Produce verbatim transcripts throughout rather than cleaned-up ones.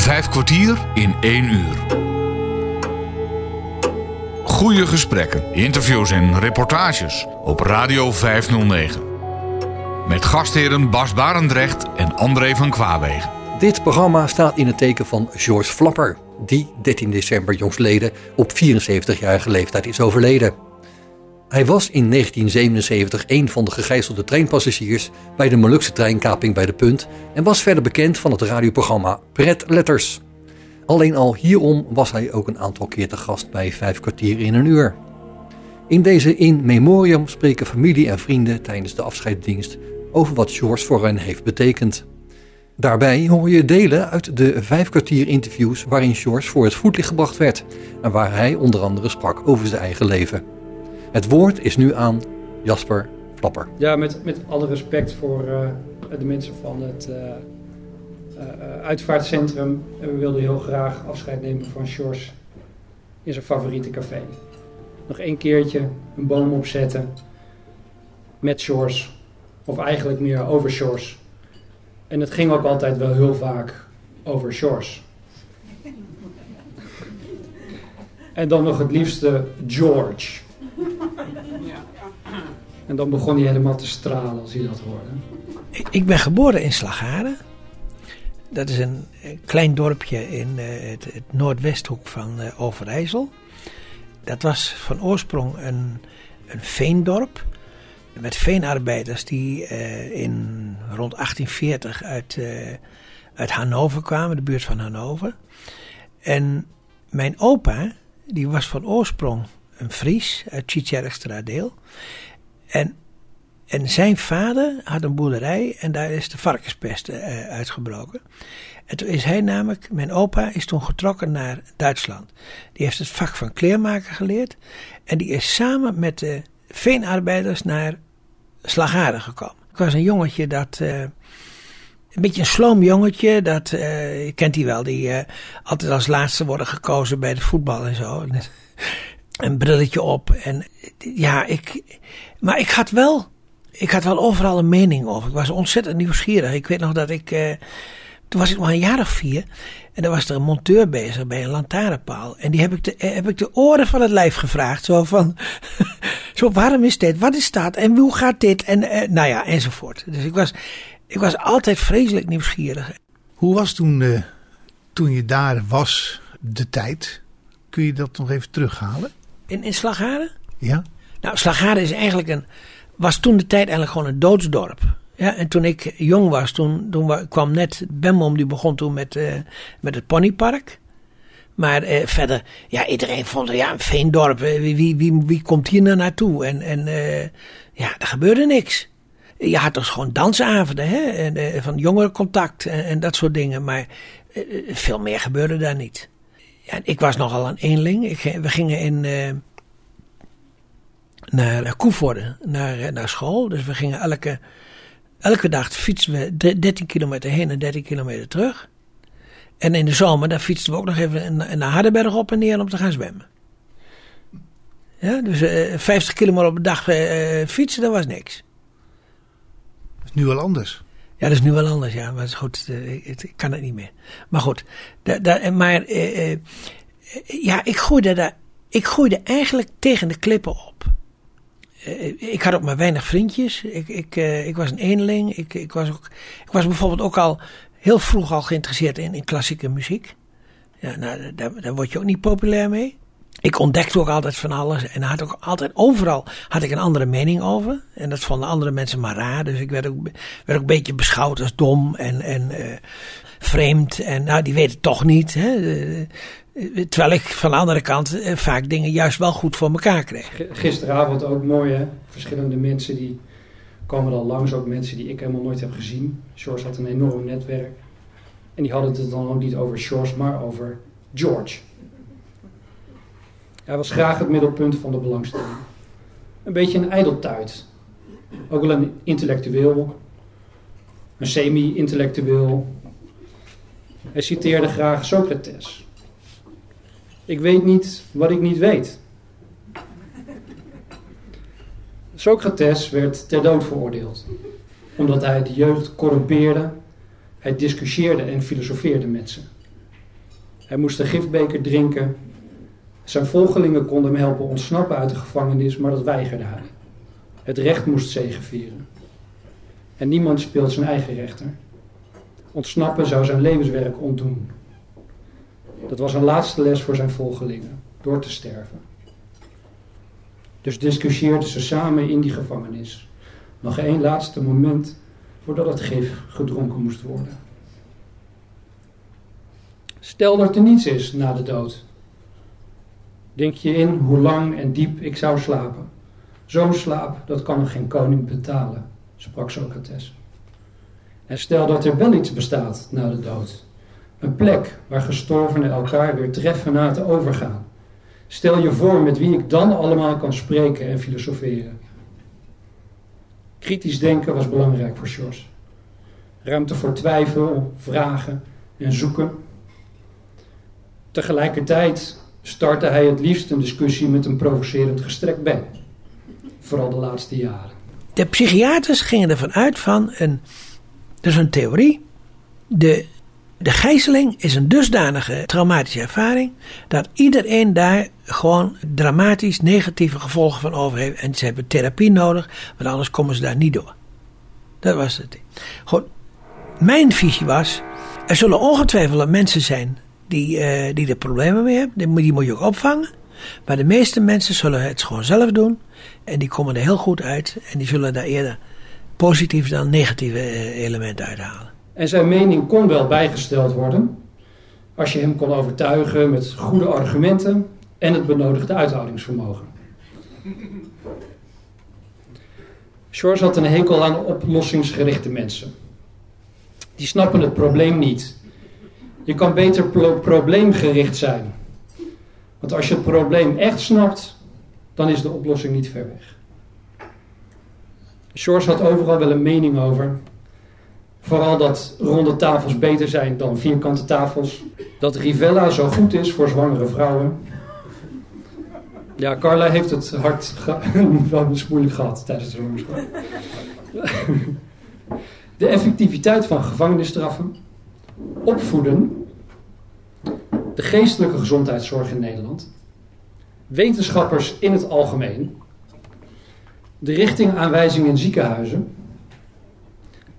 Vijf kwartier in één uur. Goede gesprekken, interviews en reportages op Radio vijf nul negen. Met gastheren Bas Barendrecht en André van Kwaabegen. Dit programma staat in het teken van George Flapper, die dertien december jongstleden op vierenzeventigjarige leeftijd is overleden. Hij was in negentien zevenenzeventig een van de gegijzelde treinpassagiers bij de Molukse treinkaping bij De Punt en was verder bekend van het radioprogramma Pretletters. Alleen al hierom was hij ook een aantal keer te gast bij Vijf kwartier in een uur. In deze In Memoriam spreken familie en vrienden tijdens de afscheidsdienst over wat George voor hen heeft betekend. Daarbij hoor je delen uit de vijf kwartier interviews waarin George voor het voetlicht gebracht werd en waar hij onder andere sprak over zijn eigen leven. Het woord is nu aan Jasper Flapper. Ja, met, met alle respect voor uh, de mensen van het uh, uh, uitvaartcentrum. We wilden heel graag afscheid nemen van George in zijn favoriete café. Nog één keertje een boom opzetten met George, of eigenlijk meer over George. En het ging ook altijd wel heel vaak over George. En dan nog het liefste George. En dan begon hij helemaal te stralen als hij dat hoorde. Ik ben geboren in Slagharen. Dat is een klein dorpje in het, het noordwesthoek van Overijssel. Dat was van oorsprong een, een veendorp. Met veenarbeiders die uh, in rond achttien veertig uit, uh, uit Hannover kwamen, de buurt van Hannover. En mijn opa, die was van oorsprong een Fries uit Tjitsjerkstra deel. En, en zijn vader had een boerderij en daar is de varkenspest uh, uitgebroken. En toen is hij namelijk, mijn opa is toen getrokken naar Duitsland. Die heeft het vak van kleermaker geleerd en die is samen met de veenarbeiders naar Slagharen gekomen. Ik was een jongetje dat... Uh, een beetje een sloom jongetje. Dat, uh, je kent die wel. Die uh, altijd als laatste worden gekozen bij de voetbal en zo. Een brilletje op. En, ja, ik, maar ik had wel... Ik had wel overal een mening over. Ik was ontzettend nieuwsgierig. Ik weet nog dat ik... Uh, toen was ik nog een jaar of vier. En dan was er een monteur bezig bij een lantaarnpaal. En die heb ik de, heb ik de oren van het lijf gevraagd. Zo van... Zo, waarom is dit? Wat is dat? En hoe gaat dit? En eh, nou ja, enzovoort. Dus ik was, ik was altijd vreselijk nieuwsgierig. Hoe was toen, eh, toen je daar was, de tijd? Kun je dat nog even terughalen? In, in Slagharen? Ja. Nou, Slagharen is eigenlijk een, was toen de tijd eigenlijk gewoon een doodsdorp. Ja, en toen ik jong was, toen, toen kwam net Bemmom, die begon toen met, eh, met het ponypark. Maar eh, verder, ja, iedereen vond, ja, een veendorp, wie, wie, wie, wie komt hier nou naartoe? En, en eh, ja, er gebeurde niks. Je had dus gewoon dansavonden, hè? En, eh, van jongerencontact en, en dat soort dingen. Maar eh, veel meer gebeurde daar niet. Ja, ik was nogal een eenling. Ik, we gingen in, eh, naar Koevoorde, naar, naar school. Dus we gingen elke, elke dag fietsen we dertien kilometer heen en dertien kilometer terug. En in de zomer, daar fietsten we ook nog even naar Hardenberg op en neer om te gaan zwemmen. Ja, dus uh, vijftig kilometer op een dag uh, fietsen, dat was niks. Dat is nu wel anders. Ja, dat is nu wel anders, ja. Maar goed, uh, ik, ik kan het niet meer. Maar goed, da, da, maar uh, uh, ja, ik groeide, daar, ik groeide eigenlijk tegen de klippen op. Uh, ik had ook maar weinig vriendjes. Ik, ik, uh, ik was een eenling. Ik, ik, was ook, ik was bijvoorbeeld ook al... heel vroeg al geïnteresseerd in, in klassieke muziek. Ja, nou, daar, daar word je ook niet populair mee. Ik ontdekte ook altijd van alles. En had ook altijd overal had ik een andere mening over. En dat vonden andere mensen maar raar. Dus ik werd ook, werd ook een beetje beschouwd als dom en, en uh, vreemd. En nou, die weten het toch niet. Hè? Uh, terwijl ik van de andere kant uh, vaak dingen juist wel goed voor elkaar kreeg. Gisteravond ook mooi, hè. Verschillende mensen die... kwamen al langs, ook mensen die ik helemaal nooit heb gezien. George had een enorm netwerk. En die hadden het dan ook niet over George, maar over George. Hij was graag het middelpunt van de belangstelling. Een beetje een ijdeltuit. Ook wel een intellectueel. Een semi-intellectueel. Hij citeerde graag Socrates. Ik weet niet wat ik niet weet. Socrates werd ter dood veroordeeld, omdat hij de jeugd corrumpeerde, hij discussieerde en filosofeerde met ze. Hij moest de gifbeker drinken. Zijn volgelingen konden hem helpen ontsnappen uit de gevangenis, maar dat weigerde hij. Het recht moest zegevieren. En niemand speelt zijn eigen rechter. Ontsnappen zou zijn levenswerk ontdoen. Dat was een laatste les voor zijn volgelingen, door te sterven. Dus discussieerden ze samen in die gevangenis. Nog één laatste moment voordat het gif gedronken moest worden. Stel dat er niets is na de dood. Denk je in hoe lang en diep ik zou slapen. Zo'n slaap, dat kan nog geen koning betalen, sprak Socrates. En stel dat er wel iets bestaat na de dood. Een plek waar gestorvenen elkaar weer treffen na het overgaan. Stel je voor met wie ik dan allemaal kan spreken en filosoferen. Kritisch denken was belangrijk voor George. Ruimte voor twijfel, vragen en zoeken. Tegelijkertijd startte hij het liefst een discussie met een provocerend gestrekt been. Vooral de laatste jaren. De psychiaters gingen ervan uit van, een, dat is een theorie, de, de gijzeling is een dusdanige traumatische ervaring dat iedereen daar gewoon dramatisch negatieve gevolgen van over heeft. En ze hebben therapie nodig, want anders komen ze daar niet door. Dat was het. Goed, mijn visie was, er zullen ongetwijfeld mensen zijn die, uh, die er problemen mee hebben, die moet je ook opvangen. Maar de meeste mensen zullen het gewoon zelf doen. En die komen er heel goed uit. En die zullen daar eerder positief dan negatieve elementen uithalen. En zijn mening kon wel bijgesteld worden. Als je hem kon overtuigen met goede argumenten. En het benodigde uithoudingsvermogen. George had een hekel aan oplossingsgerichte mensen. Die snappen het probleem niet. Je kan beter pro- probleemgericht zijn. Want als je het probleem echt snapt, dan is de oplossing niet ver weg. George had overal wel een mening over. Vooral dat ronde tafels beter zijn dan vierkante tafels. Dat Rivella zo goed is voor zwangere vrouwen. Ja, Carla heeft het hard ge- wel eens moeilijk gehad tijdens de zwangerschap. De effectiviteit van gevangenisstraffen. Opvoeden. De geestelijke gezondheidszorg in Nederland, wetenschappers in het algemeen, de richtingaanwijzing in ziekenhuizen,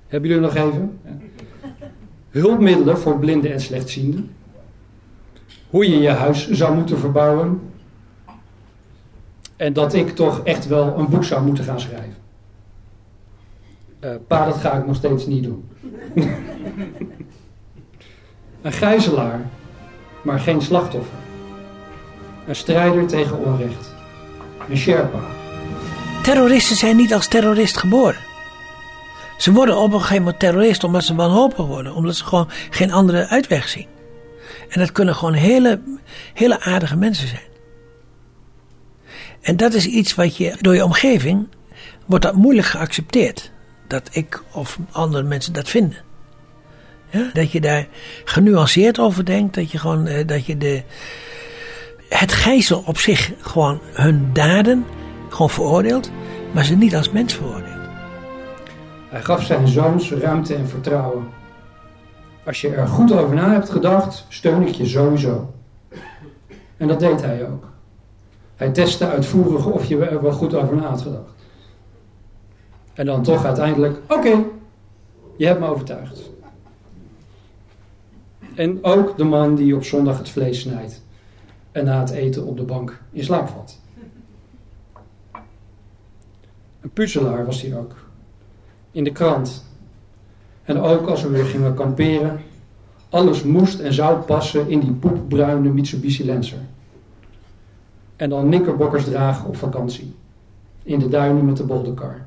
hebben jullie nog even? Ja. Hulpmiddelen voor blinden en slechtzienden, hoe je je huis zou moeten verbouwen en dat ik toch echt wel een boek zou moeten gaan schrijven. Uh, pa, dat ga ik nog steeds niet doen. Een gijzelaar, maar geen slachtoffer. Een strijder tegen onrecht. Een Sherpa. Terroristen zijn niet als terrorist geboren. Ze worden op een gegeven moment terrorist omdat ze wanhopig worden. Omdat ze gewoon geen andere uitweg zien. En dat kunnen gewoon hele, hele aardige mensen zijn. En dat is iets wat je door je omgeving, wordt dat moeilijk geaccepteerd. Dat ik of andere mensen dat vinden. Ja, dat je daar genuanceerd over denkt. Dat je, gewoon, dat je de, het gijzel op zich gewoon hun daden gewoon veroordeelt. Maar ze niet als mens veroordeelt. Hij gaf zijn zoons ruimte en vertrouwen. Als je er goed over na hebt gedacht, steun ik je sowieso. En dat deed hij ook. Hij testte uitvoerig of je er wel goed over na had gedacht. En dan toch uiteindelijk, oké, okay, je hebt me overtuigd. En ook de man die op zondag het vlees snijdt en na het eten op de bank in slaap valt. Een puzzelaar was hij ook. In de krant. En ook als we weer gingen kamperen. Alles moest en zou passen in die poepbruine Mitsubishi Lancer. En dan knikkerbokkers dragen op vakantie. In de duinen met de bolderkar.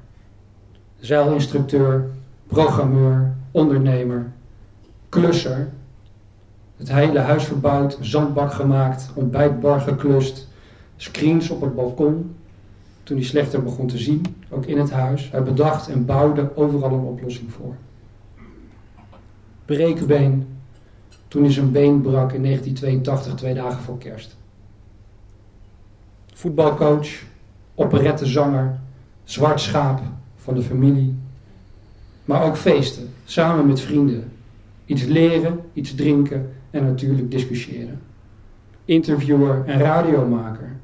Zeilinstructeur, programmeur, ondernemer, klusser. Het hele huis verbouwd, zandbak gemaakt, ontbijtbar geklust, screens op het balkon. Toen hij slechter begon te zien, ook in het huis. Hij bedacht en bouwde overal een oplossing voor. Breekbeen, toen hij zijn been brak in negentien tweeëntachtig, twee dagen voor kerst. Voetbalcoach, operettezanger, zwart schaap van de familie. Maar ook feesten, samen met vrienden. Iets leren, iets drinken en natuurlijk discussiëren. Interviewer en radiomaker.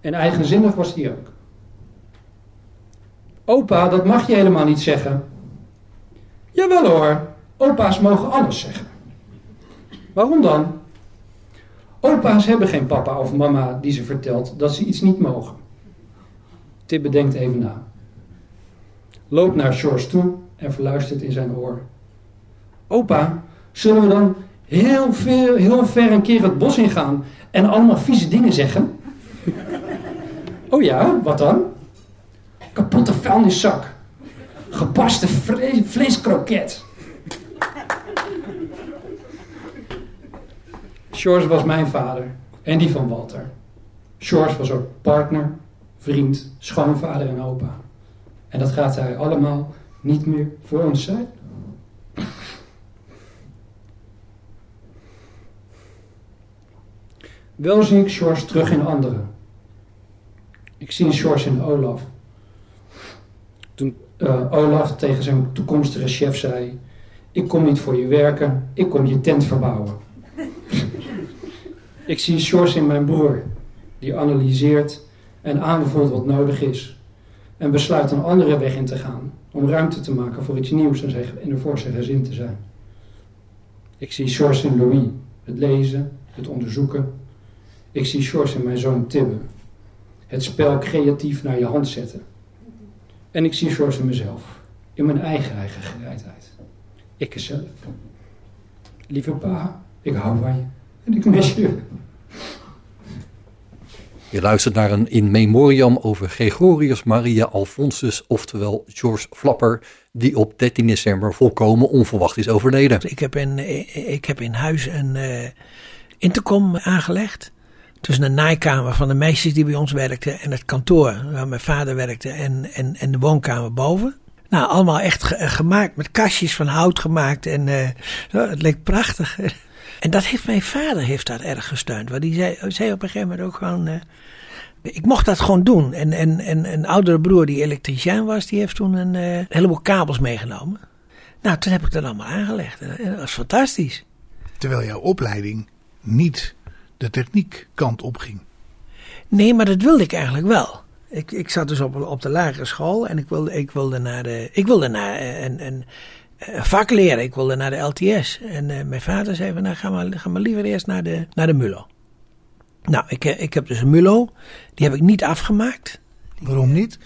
En eigenzinnig was hij ook. Opa, dat mag je helemaal niet zeggen. Jawel hoor, opa's mogen alles zeggen. Waarom dan? Opa's hebben geen papa of mama die ze vertelt dat ze iets niet mogen. Tibbe denkt even na. Loopt naar George toe en verluistert in zijn oor. Opa, zullen we dan heel, veel, heel ver een keer het bos ingaan en allemaal vieze dingen zeggen? Oh ja, wat dan? Kapotte vuilniszak. Gepaste vle- vleeskroket. George was mijn vader en die van Walter. George was ook partner, vriend, schoonvader en opa. En dat gaat hij allemaal niet meer voor ons zijn. Wel zie ik George terug in anderen. Ik zie George in Olaf. Toen uh, Olaf tegen zijn toekomstige chef zei... Ik kom niet voor je werken, ik kom je tent verbouwen. Ik zie George in mijn broer. Die analyseert en aanvoelt wat nodig is. En besluit een andere weg in te gaan. Om ruimte te maken voor iets nieuws en er voor zijn gezin te zijn. Ik zie George in Louis. Het lezen, het onderzoeken. Ik zie George in mijn zoon Tibbe. Het spel creatief naar je hand zetten. En ik zie George in mezelf. In mijn eigen eigen gereidheid. Ik zelf. Lieve pa, ik hou van je. En ik mis je. Je luistert naar een in memoriam over Gregorius Maria Alphonsus, oftewel George Flapper, die op dertien december volkomen onverwacht is overleden. Ik heb in, ik heb in huis een uh, intercom aangelegd. Tussen de naaikamer van de meisjes die bij ons werkten en het kantoor waar mijn vader werkte en, en, en de woonkamer boven. Nou, allemaal echt ge- gemaakt, met kastjes van hout gemaakt en uh, het leek prachtig. En dat heeft mijn vader heeft dat erg gesteund. Want die zei, zei op een gegeven moment ook gewoon... Uh, ik mocht dat gewoon doen. En, en, en een oudere broer die elektricien was, die heeft toen een, uh, een heleboel kabels meegenomen. Nou, toen heb ik dat allemaal aangelegd. En dat was fantastisch. Terwijl jouw opleiding niet de techniekkant op ging. Nee, maar dat wilde ik eigenlijk wel. Ik, ik zat dus op, op de lagere school en ik wilde, ik wilde naar de... Ik wilde naar een... een vak leren, ik wilde naar de L T S. En uh, mijn vader zei van, nou, ga maar, ga maar liever eerst naar de, naar de MULO. Nou, ik, ik heb dus een MULO. Die heb ik niet afgemaakt. Waarom niet?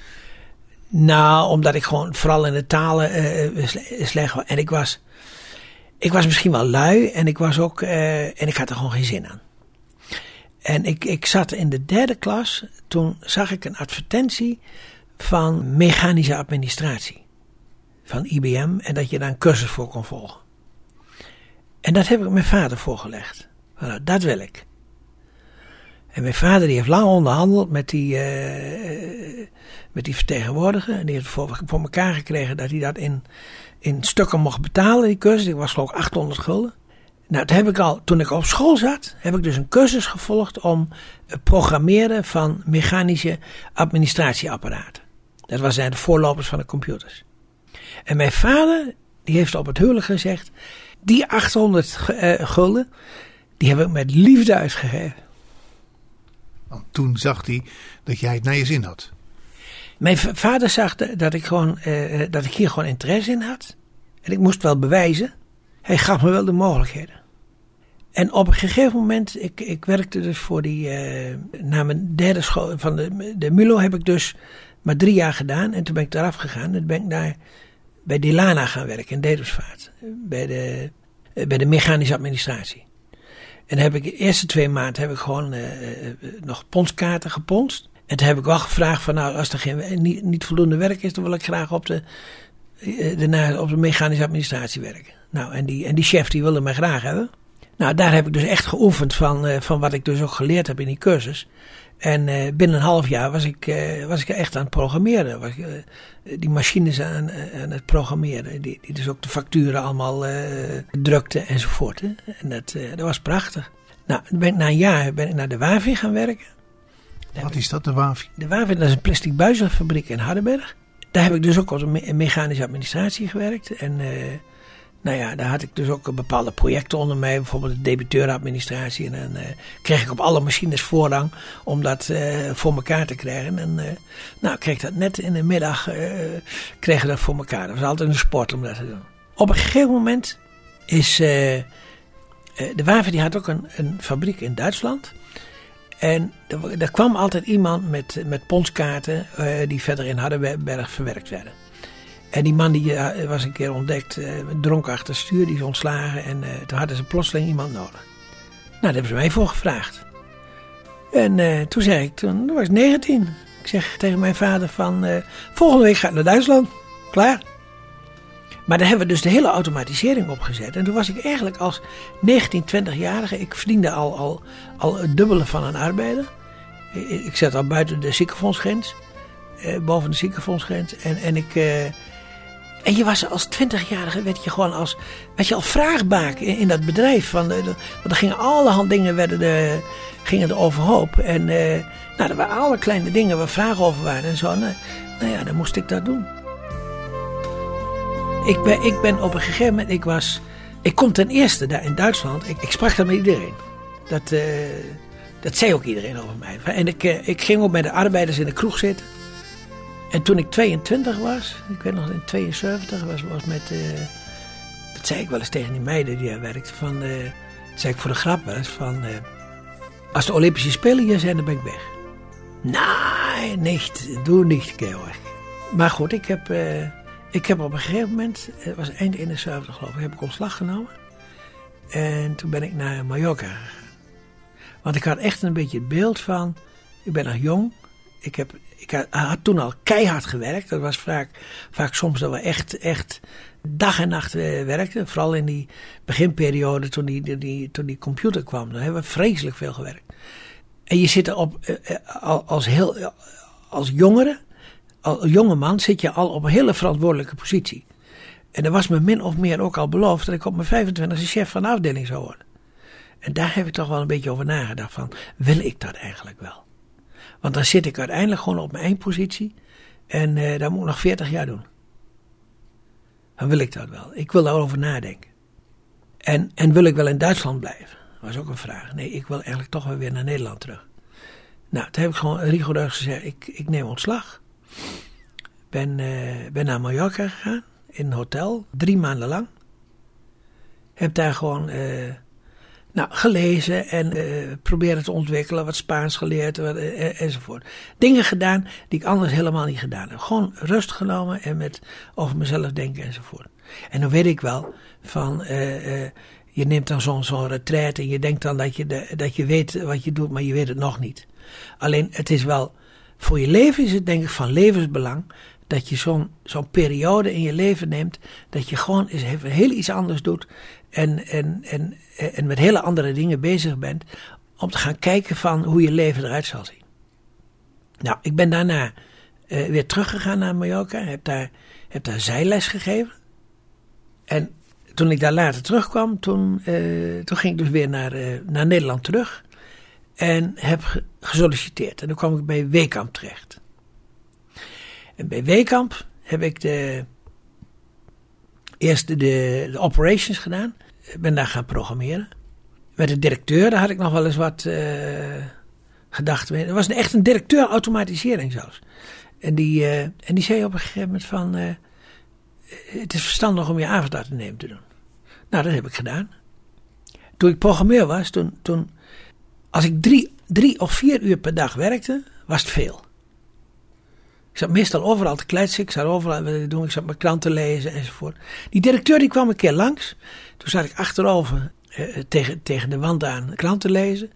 Nou, omdat ik gewoon vooral in de talen uh, slecht was. En ik was, ik was misschien wel lui. En ik was ook, uh, en ik had er gewoon geen zin aan. En ik, ik zat in de derde klas. Toen zag ik een advertentie van mechanische administratie. Van I B M en dat je daar een cursus voor kon volgen. En dat heb ik mijn vader voorgelegd. Nou, dat wil ik. En mijn vader die heeft lang onderhandeld met die, uh, met die vertegenwoordiger. En die heeft voor, voor elkaar gekregen dat hij dat in, in stukken mocht betalen, die cursus. Die was geloof ik achthonderd gulden. Nou, dat heb ik al, toen ik op school zat, heb ik dus een cursus gevolgd om het programmeren van mechanische administratieapparaten. Dat was zijn de voorlopers van de computers. En mijn vader, die heeft op het huwelijk gezegd, die achthonderd gulden, die heb ik met liefde uitgegeven. Want toen zag hij dat jij het naar je zin had. Mijn vader zag dat ik, gewoon, eh, dat ik hier gewoon interesse in had. En ik moest wel bewijzen. Hij gaf me wel de mogelijkheden. En op een gegeven moment, ik, ik werkte dus voor die, eh, na mijn derde school, van de, de MULO heb ik dus... Maar drie jaar gedaan en toen ben ik eraf gegaan. En ben ik daar bij Delana gaan werken in Dedemsvaart. Bij de, bij de mechanische administratie. En heb ik de eerste twee maanden heb ik gewoon uh, nog ponskaarten geponst. En toen heb ik wel gevraagd van nou als er geen, niet, niet voldoende werk is. Dan wil ik graag op de, uh, daarna op de mechanische administratie werken. Nou en die, en die chef die wilde mij graag hebben. Nou daar heb ik dus echt geoefend van, uh, van wat ik dus ook geleerd heb in die cursus. En binnen een half jaar was ik, was ik echt aan het programmeren. Was ik, die machines aan, aan het programmeren. Die, die dus ook de facturen allemaal uh, drukte enzovoort. Hè. En dat, uh, dat was prachtig. Nou, ben ik, na een jaar ben ik naar de Wavi gaan werken. Daar Wat is dat, de Wavi? De Wavi, dat is een plastic buizenfabriek in Hardenberg. Daar heb ik dus ook als me- mechanische administratie gewerkt. En uh, Nou ja, daar had ik dus ook bepaalde projecten onder mij. Bijvoorbeeld de debiteurenadministratie. En dan uh, kreeg ik op alle machines voorrang om dat uh, voor elkaar te krijgen. En uh, nou, kreeg dat net in de middag, uh, kregen dat voor elkaar. Dat was altijd een sport om dat te doen. Op een gegeven moment is... Uh, uh, de Wavi die had ook een, een fabriek in Duitsland. En er kwam altijd iemand met, met ponskaarten uh, die verder in Hardenberg verwerkt werden. En die man die was een keer ontdekt, eh, dronk achter het stuur, die is ontslagen. En eh, toen hadden ze plotseling iemand nodig. Nou, daar hebben ze mij voor gevraagd. En eh, toen zei ik, toen, toen was ik negentien. Ik zeg tegen mijn vader van, eh, volgende week ga ik naar Duitsland. Klaar. Maar daar hebben we dus de hele automatisering op gezet. En toen was ik eigenlijk als negentien, twintigjarige, ik verdiende al, al, al het dubbele van een arbeider. Ik, ik zat al buiten de ziekenfondsgrens, eh, boven de ziekenfondsgrens. En, en ik... Eh, En je was als twintigjarige, werd je gewoon als, werd je al vraagbaak in, in dat bedrijf. Van de, de, want er gingen allerhand dingen, werden de, gingen er overhoop. En uh, nou, er waren alle kleine dingen waar vragen over waren en zo. Nou, nou ja, dan moest ik dat doen. Ik ben, ik ben op een gegeven moment, ik was, ik kom ten eerste daar in Duitsland. Ik, ik sprak dat met iedereen. Dat, uh, dat zei ook iedereen over mij. En ik, uh, ik ging ook bij de arbeiders in de kroeg zitten. En toen ik tweeëntwintig was, ik weet nog in tweeënzeventig, was, was met, uh, dat zei ik wel eens tegen die meiden die daar werkte, van, uh, dat zei ik voor de grap wel eens, van, uh, als de Olympische Spelen hier zijn, dan ben ik weg. Nee, niet, doe niet, Georg. Maar goed, ik heb, uh, ik heb op een gegeven moment, het was eind eenenzeventig geloof ik, heb ik ontslag genomen. En toen ben ik naar Mallorca gegaan. Want ik had echt een beetje het beeld van, ik ben nog jong, ik heb... Ik had toen al keihard gewerkt. Dat was vaak, vaak soms dat we echt, echt dag en nacht werkten. Vooral in die beginperiode toen die, die, toen die computer kwam. Dan hebben we vreselijk veel gewerkt. En je zit er op, als, heel, als jongere, als jonge man zit je al op een hele verantwoordelijke positie. En er was me min of meer ook al beloofd dat ik op mijn vijfentwintigste chef van de afdeling zou worden. En daar heb ik toch wel een beetje over nagedacht van, wil ik dat eigenlijk wel? Want dan zit ik uiteindelijk gewoon op mijn eindpositie. En uh, dat moet ik nog veertig jaar doen. Dan wil ik dat wel. Ik wil daarover nadenken. En, en wil ik wel in Duitsland blijven? Dat was ook een vraag. Nee, ik wil eigenlijk toch wel weer naar Nederland terug. Nou, toen heb ik gewoon rigoureus gezegd, ik, ik neem ontslag. Ben, uh, ben naar Mallorca gegaan, in een hotel, drie maanden lang. Heb daar gewoon... Uh, Nou, gelezen en uh, proberen te ontwikkelen, wat Spaans geleerd wat, uh, enzovoort. Dingen gedaan die ik anders helemaal niet gedaan heb. Gewoon rust genomen en met over mezelf denken enzovoort. En dan weet ik wel van, uh, uh, je neemt dan zo'n zo'n retraite en je denkt dan dat je, de, dat je weet wat je doet, maar je weet het nog niet. Alleen het is wel, voor je leven is het denk ik van levensbelang, dat je zo'n zo'n periode in je leven neemt, dat je gewoon eens even heel iets anders doet. En, en, en, en met hele andere dingen bezig bent. Om te gaan kijken van hoe je leven eruit zal zien. Nou, ik ben daarna uh, weer teruggegaan naar Mallorca. Heb daar, heb daar zijles gegeven. En toen ik daar later terugkwam. Toen, uh, toen ging ik dus weer naar, uh, naar Nederland terug. En heb ge- gesolliciteerd. En toen kwam ik bij W-Kamp terecht. En bij W-Kamp heb ik de... Eerst de, de, de operations gedaan. Ik ben daar gaan programmeren. Met de directeur, daar had ik nog wel eens wat uh, gedachten mee. Er was echt een directeur automatisering zelfs. En die, uh, en die zei op een gegeven moment van... Uh, het is verstandig om je avonduit te nemen te doen. Nou, dat heb ik gedaan. Toen ik programmeur was, toen... toen als ik drie, drie of vier uur per dag werkte, was het veel. Ik zat meestal overal te kletsen, ik zat overal te doen, ik zat mijn kranten lezen enzovoort. Die directeur die kwam een keer langs, toen zat ik achterover eh, tegen, tegen de wand aan kranten lezen.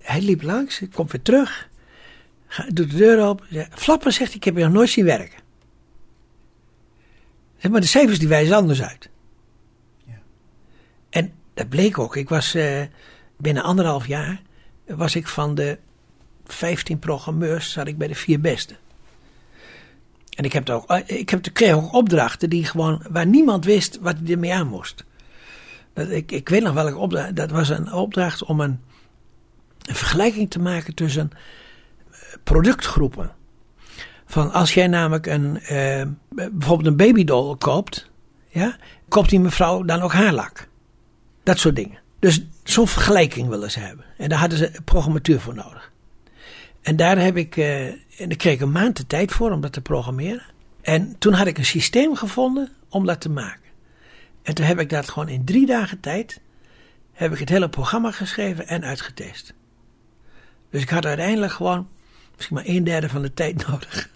Hij liep langs, ik kom weer terug, ga, doet de deur open. Zei, Flapper zegt, ik heb je nog nooit zien werken. Zeg maar, de cijfers die wijzen anders uit. Ja. En dat bleek ook, ik was eh, binnen anderhalf jaar, was ik van de vijftien programmeurs, zat ik bij de vier beste. En ik, heb ook, ik, heb, ik kreeg ook opdrachten die gewoon, waar niemand wist wat hij ermee aan moest. Dat, ik, ik weet nog welke opdracht. Dat was een opdracht om een, een vergelijking te maken tussen productgroepen. Van als jij namelijk een, eh, bijvoorbeeld een babydol koopt. Ja, koopt die mevrouw dan ook haarlak? Dat soort dingen. Dus zo'n vergelijking willen ze hebben. En daar hadden ze programmatuur voor nodig. En daar heb ik, uh, en daar kreeg ik een maand de tijd voor om dat te programmeren. En toen had ik een systeem gevonden om dat te maken. En toen heb ik dat gewoon in drie dagen tijd, heb ik het hele programma geschreven en uitgetest. Dus ik had uiteindelijk gewoon misschien maar een derde van de tijd nodig.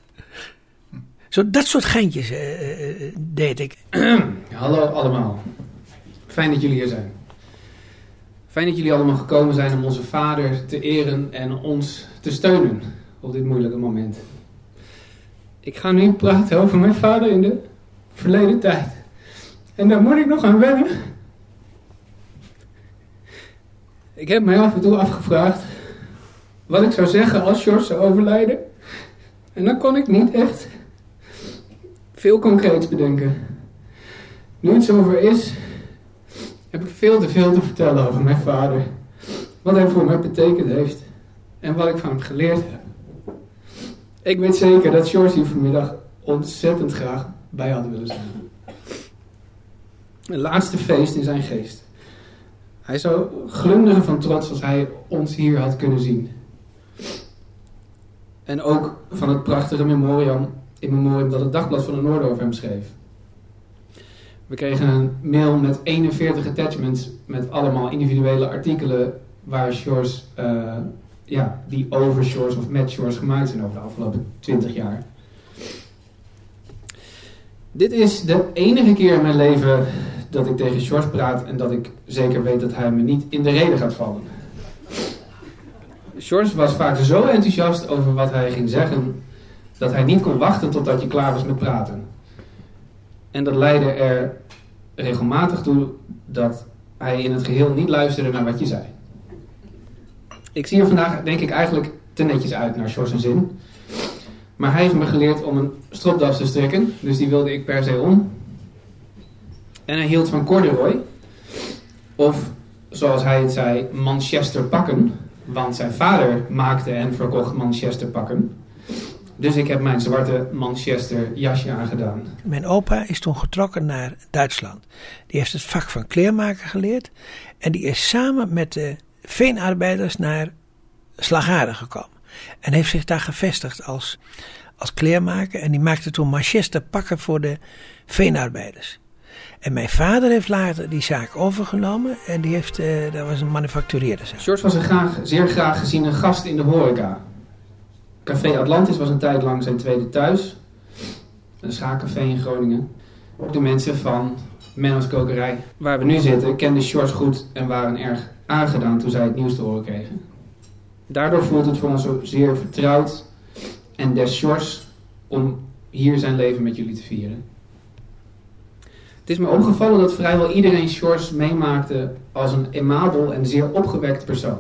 Zo, dat soort geintjes uh, uh, deed ik. Hallo allemaal. Fijn dat jullie hier zijn. Fijn dat jullie allemaal gekomen zijn om onze vader te eren en ons te steunen op dit moeilijke moment. Ik ga nu praten over mijn vader in de verleden tijd. En daar moet ik nog aan wennen. Ik heb mij af en toe afgevraagd wat ik zou zeggen als George zou overlijden. En dan kon ik niet echt veel concreets bedenken. Nu het zover is, heb ik veel te veel te vertellen over mijn vader. Wat hij voor mij betekend heeft. En wat ik van hem geleerd heb. Ik weet zeker dat George hier vanmiddag ontzettend graag bij had willen zijn. Een laatste feest in zijn geest. Hij zou glunderen van trots als hij ons hier had kunnen zien. En ook van het prachtige memoriam, in memoriam dat het Dagblad van de Noorden over hem schreef. We kregen een mail met eenenveertig attachments met allemaal individuele artikelen waar George, uh, ja, die over George of met George gemaakt zijn over de afgelopen twintig jaar. Dit is de enige keer in mijn leven dat ik tegen George praat en dat ik zeker weet dat hij me niet in de reden gaat vallen. George was vaak zo enthousiast over wat hij ging zeggen dat hij niet kon wachten totdat je klaar was met praten. En dat leidde er regelmatig toe dat hij in het geheel niet luisterde naar wat je zei. Ik zie er vandaag denk ik eigenlijk te netjes uit naar George's zin. Maar hij heeft me geleerd om een stropdas te strikken, dus die wilde ik per se om. En hij hield van corduroy, of zoals hij het zei, Manchester pakken. Want zijn vader maakte en verkocht Manchester pakken. Dus ik heb mijn zwarte Manchester jasje aangedaan. Mijn opa is toen getrokken naar Duitsland. Die heeft het vak van kleermaker geleerd. En die is samen met de veenarbeiders naar Slagharen gekomen. En heeft zich daar gevestigd als, als kleermaker. En die maakte toen Manchester pakken voor de veenarbeiders. En mijn vader heeft later die zaak overgenomen. En die heeft, uh, dat was een manufacturierszaak. George was een graag, zeer graag gezien een gast in de horeca. Café Atlantis was een tijd lang zijn tweede thuis. Een schaakcafé in Groningen. De mensen van Menno's Kokerij, waar we nu zitten, kenden George goed en waren erg aangedaan toen zij het nieuws te horen kregen. Daardoor voelt het voor ons ook zeer vertrouwd en des George om hier zijn leven met jullie te vieren. Het is me opgevallen dat vrijwel iedereen George meemaakte als een aimabel en zeer opgewekt persoon.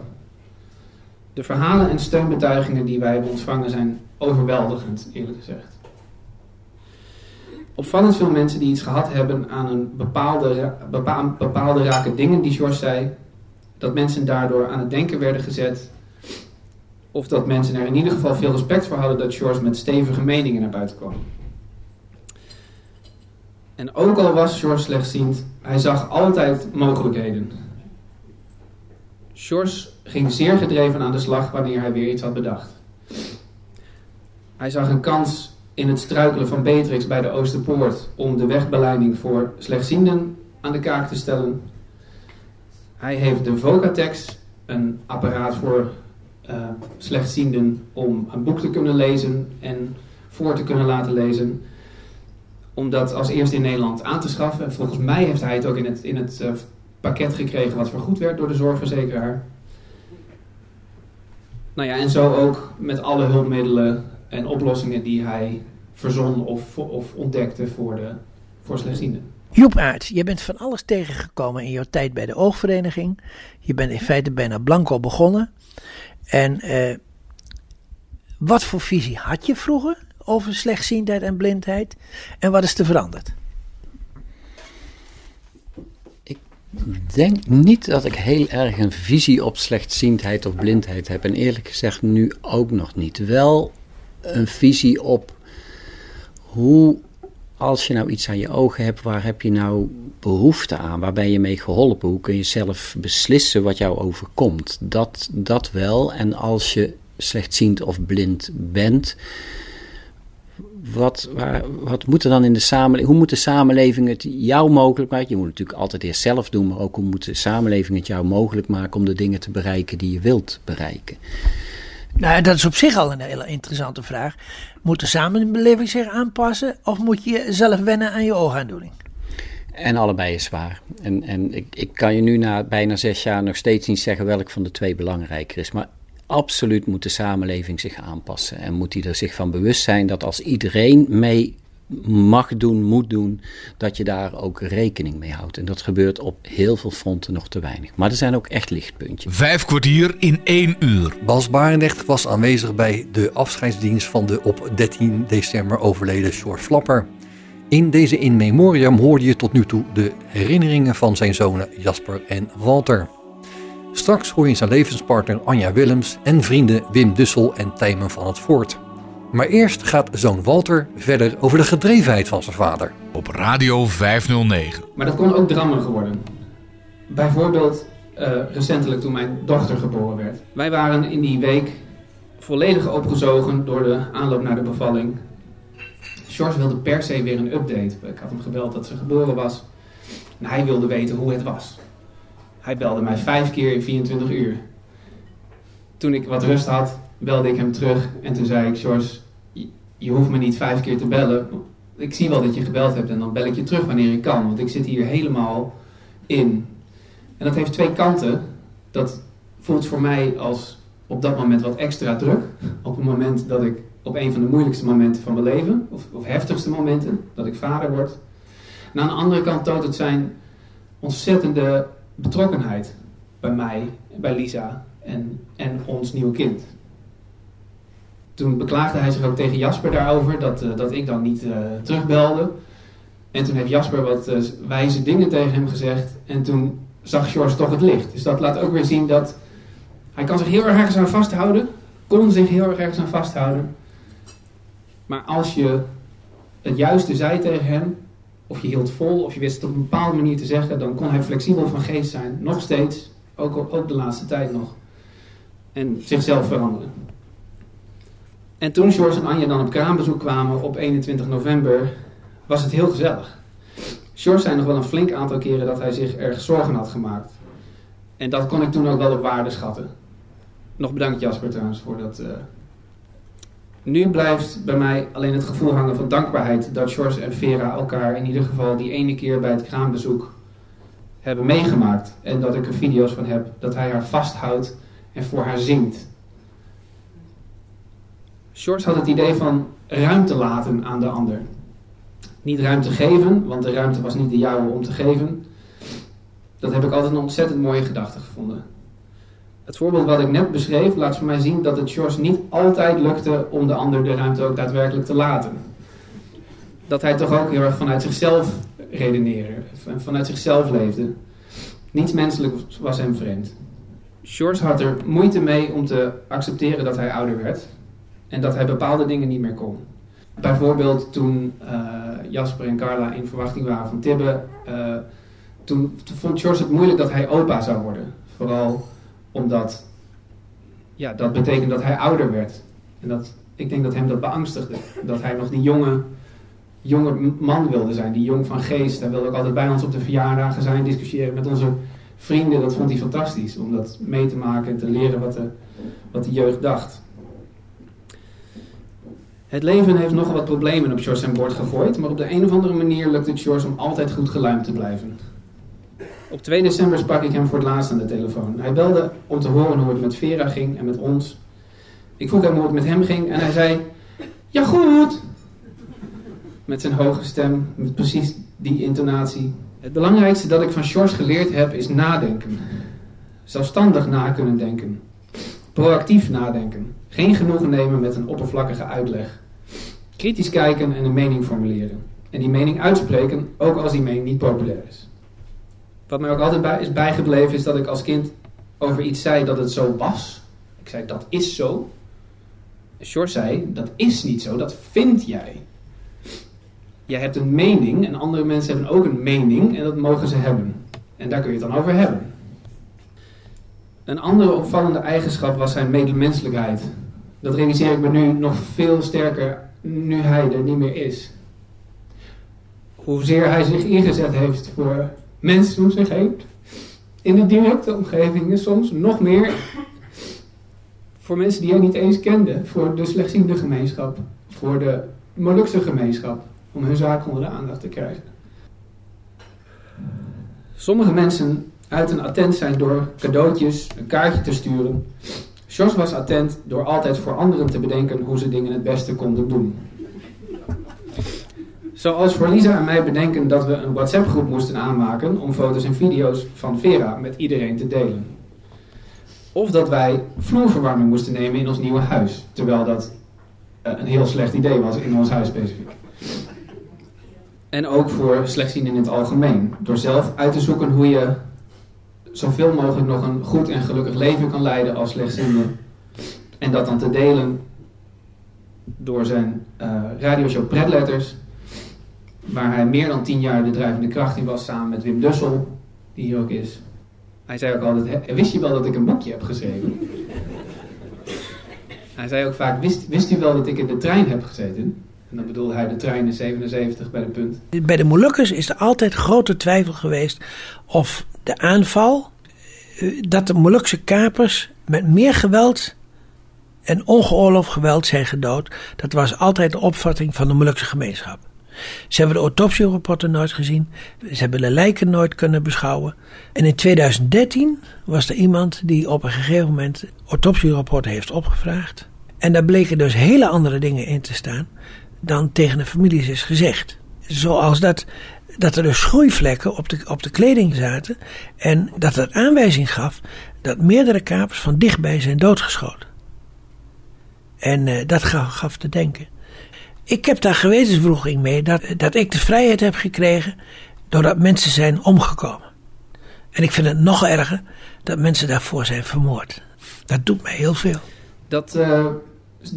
De verhalen en steunbetuigingen die wij hebben ontvangen zijn overweldigend, eerlijk gezegd. Opvallend veel mensen die iets gehad hebben aan een bepaalde, bepa- bepaalde rake dingen die George zei, dat mensen daardoor aan het denken werden gezet, of dat mensen er in ieder geval veel respect voor hadden dat George met stevige meningen naar buiten kwam. En ook al was George slechtziend, hij zag altijd mogelijkheden. George ging zeer gedreven aan de slag wanneer hij weer iets had bedacht. Hij zag een kans in het struikelen van Beatrix bij de Oosterpoort om de wegbeleiding voor slechtzienden aan de kaak te stellen. Hij heeft de Vocatex, een apparaat voor uh, slechtzienden om een boek te kunnen lezen en voor te kunnen laten lezen, om dat als eerste in Nederland aan te schaffen. En volgens mij heeft hij het ook in het, in het uh, pakket gekregen wat vergoed werd door de zorgverzekeraar. Nou ja, en zo ook met alle hulpmiddelen en oplossingen die hij verzon of, of ontdekte voor, de, voor slechtzienden. Joep Aert, je bent van alles tegengekomen in jouw tijd bij de oogvereniging. Je bent in feite bijna blanco begonnen. En uh, wat voor visie had je vroeger over slechtziendheid en blindheid? En wat is er veranderd? Ik denk niet dat ik heel erg een visie op slechtziendheid of blindheid heb. En eerlijk gezegd nu ook nog niet. Wel een visie op hoe als je nou iets aan je ogen hebt, waar heb je nou behoefte aan? Waar ben je mee geholpen? Hoe kun je zelf beslissen wat jou overkomt? Dat, dat wel. En als je slechtziend of blind bent, wat, waar, wat moet er dan in de samenleving? Hoe moet de samenleving het jou mogelijk maken? Je moet het natuurlijk altijd eerst zelf doen, maar ook hoe moet de samenleving het jou mogelijk maken om de dingen te bereiken die je wilt bereiken? Nou, dat is op zich al een hele interessante vraag. Moet de samenleving zich aanpassen of moet je zelf wennen aan je oogaandoening? En allebei is waar. En, en ik, ik kan je nu na bijna zes jaar nog steeds niet zeggen welk van de twee belangrijker is. Maar absoluut moet de samenleving zich aanpassen. En moet die er zich van bewust zijn dat als iedereen mee mag doen, moet doen, dat je daar ook rekening mee houdt. En dat gebeurt op heel veel fronten nog te weinig. Maar er zijn ook echt lichtpuntjes. Vijf kwartier in één uur. Bas Barendrecht was aanwezig bij de afscheidsdienst van de op dertien december overleden George Flapper. In deze In Memoriam hoorde je tot nu toe de herinneringen van zijn zonen Jasper en Walter. Straks hoor je zijn levenspartner Anja Willems en vrienden Wim Dussel en Tijmen van het Voort. Maar eerst gaat zoon Walter verder over de gedrevenheid van zijn vader. Op Radio vijf nul negen. Maar dat kon ook drammerig worden. Bijvoorbeeld uh, recentelijk toen mijn dochter geboren werd. Wij waren in die week volledig opgezogen door de aanloop naar de bevalling. George wilde per se weer een update. Ik had hem gebeld dat ze geboren was. En hij wilde weten hoe het was. Hij belde mij vijf keer in vierentwintig uur. Toen ik wat rust had, belde ik hem terug en toen zei ik, George, je hoeft me niet vijf keer te bellen. Ik zie wel dat je gebeld hebt en dan bel ik je terug wanneer ik kan, want ik zit hier helemaal in. En dat heeft twee kanten. Dat voelt voor mij als op dat moment wat extra druk. Op het moment dat ik op een van de moeilijkste momenten van mijn leven, of, of heftigste momenten, dat ik vader word. En aan de andere kant toont het zijn ontzettende betrokkenheid bij mij, bij Lisa en, en ons nieuwe kind. Toen beklaagde hij zich ook tegen Jasper daarover, dat, uh, dat ik dan niet uh, terugbelde. En toen heeft Jasper wat uh, wijze dingen tegen hem gezegd. En toen zag George toch het licht. Dus dat laat ook weer zien dat hij kan zich heel erg ergens aan vasthouden. Kon zich heel erg ergens aan vasthouden. Maar als je het juiste zei tegen hem, of je hield vol, of je wist het op een bepaalde manier te zeggen, dan kon hij flexibel van geest zijn. Nog steeds, ook, ook de laatste tijd nog. En zichzelf veranderen. En toen George en Anja dan op kraambezoek kwamen op eenentwintig november, was het heel gezellig. George zei nog wel een flink aantal keren dat hij zich erg zorgen had gemaakt. En dat kon ik toen ook wel op waarde schatten. Nog bedankt Jasper trouwens voor dat. Uh... Nu blijft bij mij alleen het gevoel hangen van dankbaarheid dat George en Vera elkaar in ieder geval die ene keer bij het kraambezoek hebben meegemaakt. En dat ik er video's van heb dat hij haar vasthoudt en voor haar zingt. George had het idee van ruimte laten aan de ander. Niet ruimte geven, want de ruimte was niet de jouwe om te geven. Dat heb ik altijd een ontzettend mooie gedachte gevonden. Het voorbeeld wat ik net beschreef laat voor mij zien dat het George niet altijd lukte om de ander de ruimte ook daadwerkelijk te laten. Dat hij toch ook heel erg vanuit zichzelf redeneerde en vanuit zichzelf leefde. Niets menselijk was hem vreemd. George had er moeite mee om te accepteren dat hij ouder werd. En dat hij bepaalde dingen niet meer kon. Bijvoorbeeld toen uh, Jasper en Carla in verwachting waren van Tibbe. Uh, toen vond George het moeilijk dat hij opa zou worden. Vooral omdat ja, dat betekent dat hij ouder werd. En dat, ik denk dat hem dat beangstigde. Dat hij nog die jonge, jonge man wilde zijn. Die jong van geest. Hij wilde ook altijd bij ons op de verjaardagen zijn. Discussiëren met onze vrienden. Dat vond hij fantastisch. Om dat mee te maken en te leren wat de, wat de jeugd dacht. Het leven heeft nogal wat problemen op George zijn bord gegooid, maar op de een of andere manier lukt het George om altijd goed geluimd te blijven. Op twee december sprak ik hem voor het laatst aan de telefoon. Hij belde om te horen hoe het met Vera ging en met ons. Ik vroeg hem hoe het met hem ging en hij zei, ja goed! Met zijn hoge stem, met precies die intonatie. Het belangrijkste dat ik van George geleerd heb is nadenken. Zelfstandig na kunnen denken. Proactief nadenken. Geen genoegen nemen met een oppervlakkige uitleg. Kritisch kijken en een mening formuleren. En die mening uitspreken, ook als die mening niet populair is. Wat mij ook altijd bij is bijgebleven is dat ik als kind over iets zei dat het zo was. Ik zei, dat is zo. En George zei, dat is niet zo, dat vind jij. jij hebt een mening en andere mensen hebben ook een mening en dat mogen ze hebben. En daar kun je het dan over hebben. Een andere opvallende eigenschap was zijn medemenselijkheid. Dat realiseer ik me nu nog veel sterker nu hij er niet meer is. Hoezeer hij zich ingezet heeft voor mensen om zich heen, in de directe omgevingen soms nog meer voor mensen die hij niet eens kende, voor de slechtziende gemeenschap, voor de Molukse gemeenschap, om hun zaak onder de aandacht te krijgen. Sommige mensen uit een attent zijn door cadeautjes, een kaartje te sturen. George was attent door altijd voor anderen te bedenken hoe ze dingen het beste konden doen. Zoals voor Lisa en mij bedenken dat we een WhatsApp-groep moesten aanmaken om foto's en video's van Vera met iedereen te delen. Of dat wij vloerverwarming moesten nemen in ons nieuwe huis, terwijl dat uh, een heel slecht idee was in ons huis specifiek. En ook voor slechtzienden in het algemeen, door zelf uit te zoeken hoe je zoveel mogelijk nog een goed en gelukkig leven kan leiden als slechtziende. En dat dan te delen door zijn uh, radioshow Pretletters, waar hij meer dan tien jaar de drijvende kracht in was, samen met Wim Dussel, die hier ook is. Hij zei ook altijd, wist je wel dat ik een boekje heb geschreven? Hij zei ook vaak, wist, wist u wel dat ik in de trein heb gezeten? En dan bedoelde hij de trein in zevenenzeventig bij De Punt. Bij de Molukkers is er altijd grote twijfel geweest of de aanval, dat de Molukse kapers met meer geweld en ongeoorloofd geweld zijn gedood. Dat was altijd de opvatting van de Molukse gemeenschap. Ze hebben de autopsierapporten nooit gezien. Ze hebben de lijken nooit kunnen beschouwen. En in tweeduizend dertien was er iemand die op een gegeven moment autopsierapporten heeft opgevraagd. En daar bleken dus hele andere dingen in te staan dan tegen de families is gezegd. Zoals dat, dat er dus schoeivlekken op de, op de kleding zaten. En dat dat aanwijzing gaf dat meerdere kapers van dichtbij zijn doodgeschoten. En uh, dat gaf, gaf te denken. Ik heb daar gewetenswroeging mee dat, dat ik de vrijheid heb gekregen doordat mensen zijn omgekomen. En ik vind het nog erger dat mensen daarvoor zijn vermoord. Dat doet mij heel veel. Dat uh,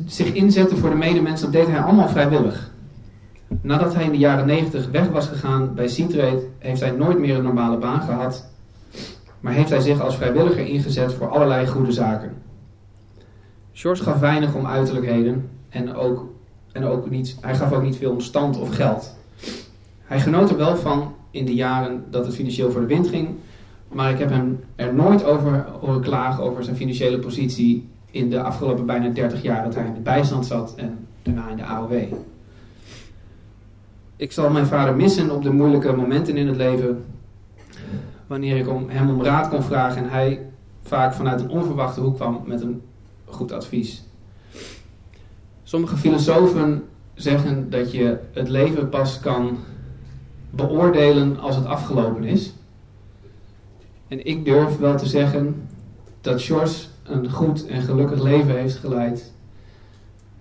zich inzetten voor de medemens, dat deed hij allemaal vrijwillig. Nadat hij in de jaren negentig weg was gegaan bij Seatrade, heeft hij nooit meer een normale baan gehad. Maar heeft hij zich als vrijwilliger ingezet voor allerlei goede zaken. George gaf weinig om uiterlijkheden en ook... En ook niet, hij gaf ook niet veel om stand of geld. Hij genoot er wel van in de jaren dat het financieel voor de wind ging. Maar ik heb hem er nooit over horen klagen over zijn financiële positie in de afgelopen bijna dertig jaar dat hij in de bijstand zat en daarna in de A O W. Ik zal mijn vader missen op de moeilijke momenten in het leven. Wanneer ik om hem om raad kon vragen en hij vaak vanuit een onverwachte hoek kwam met een goed advies. Sommige filosofen zeggen dat je het leven pas kan beoordelen als het afgelopen is. En ik durf wel te zeggen dat George een goed en gelukkig leven heeft geleid.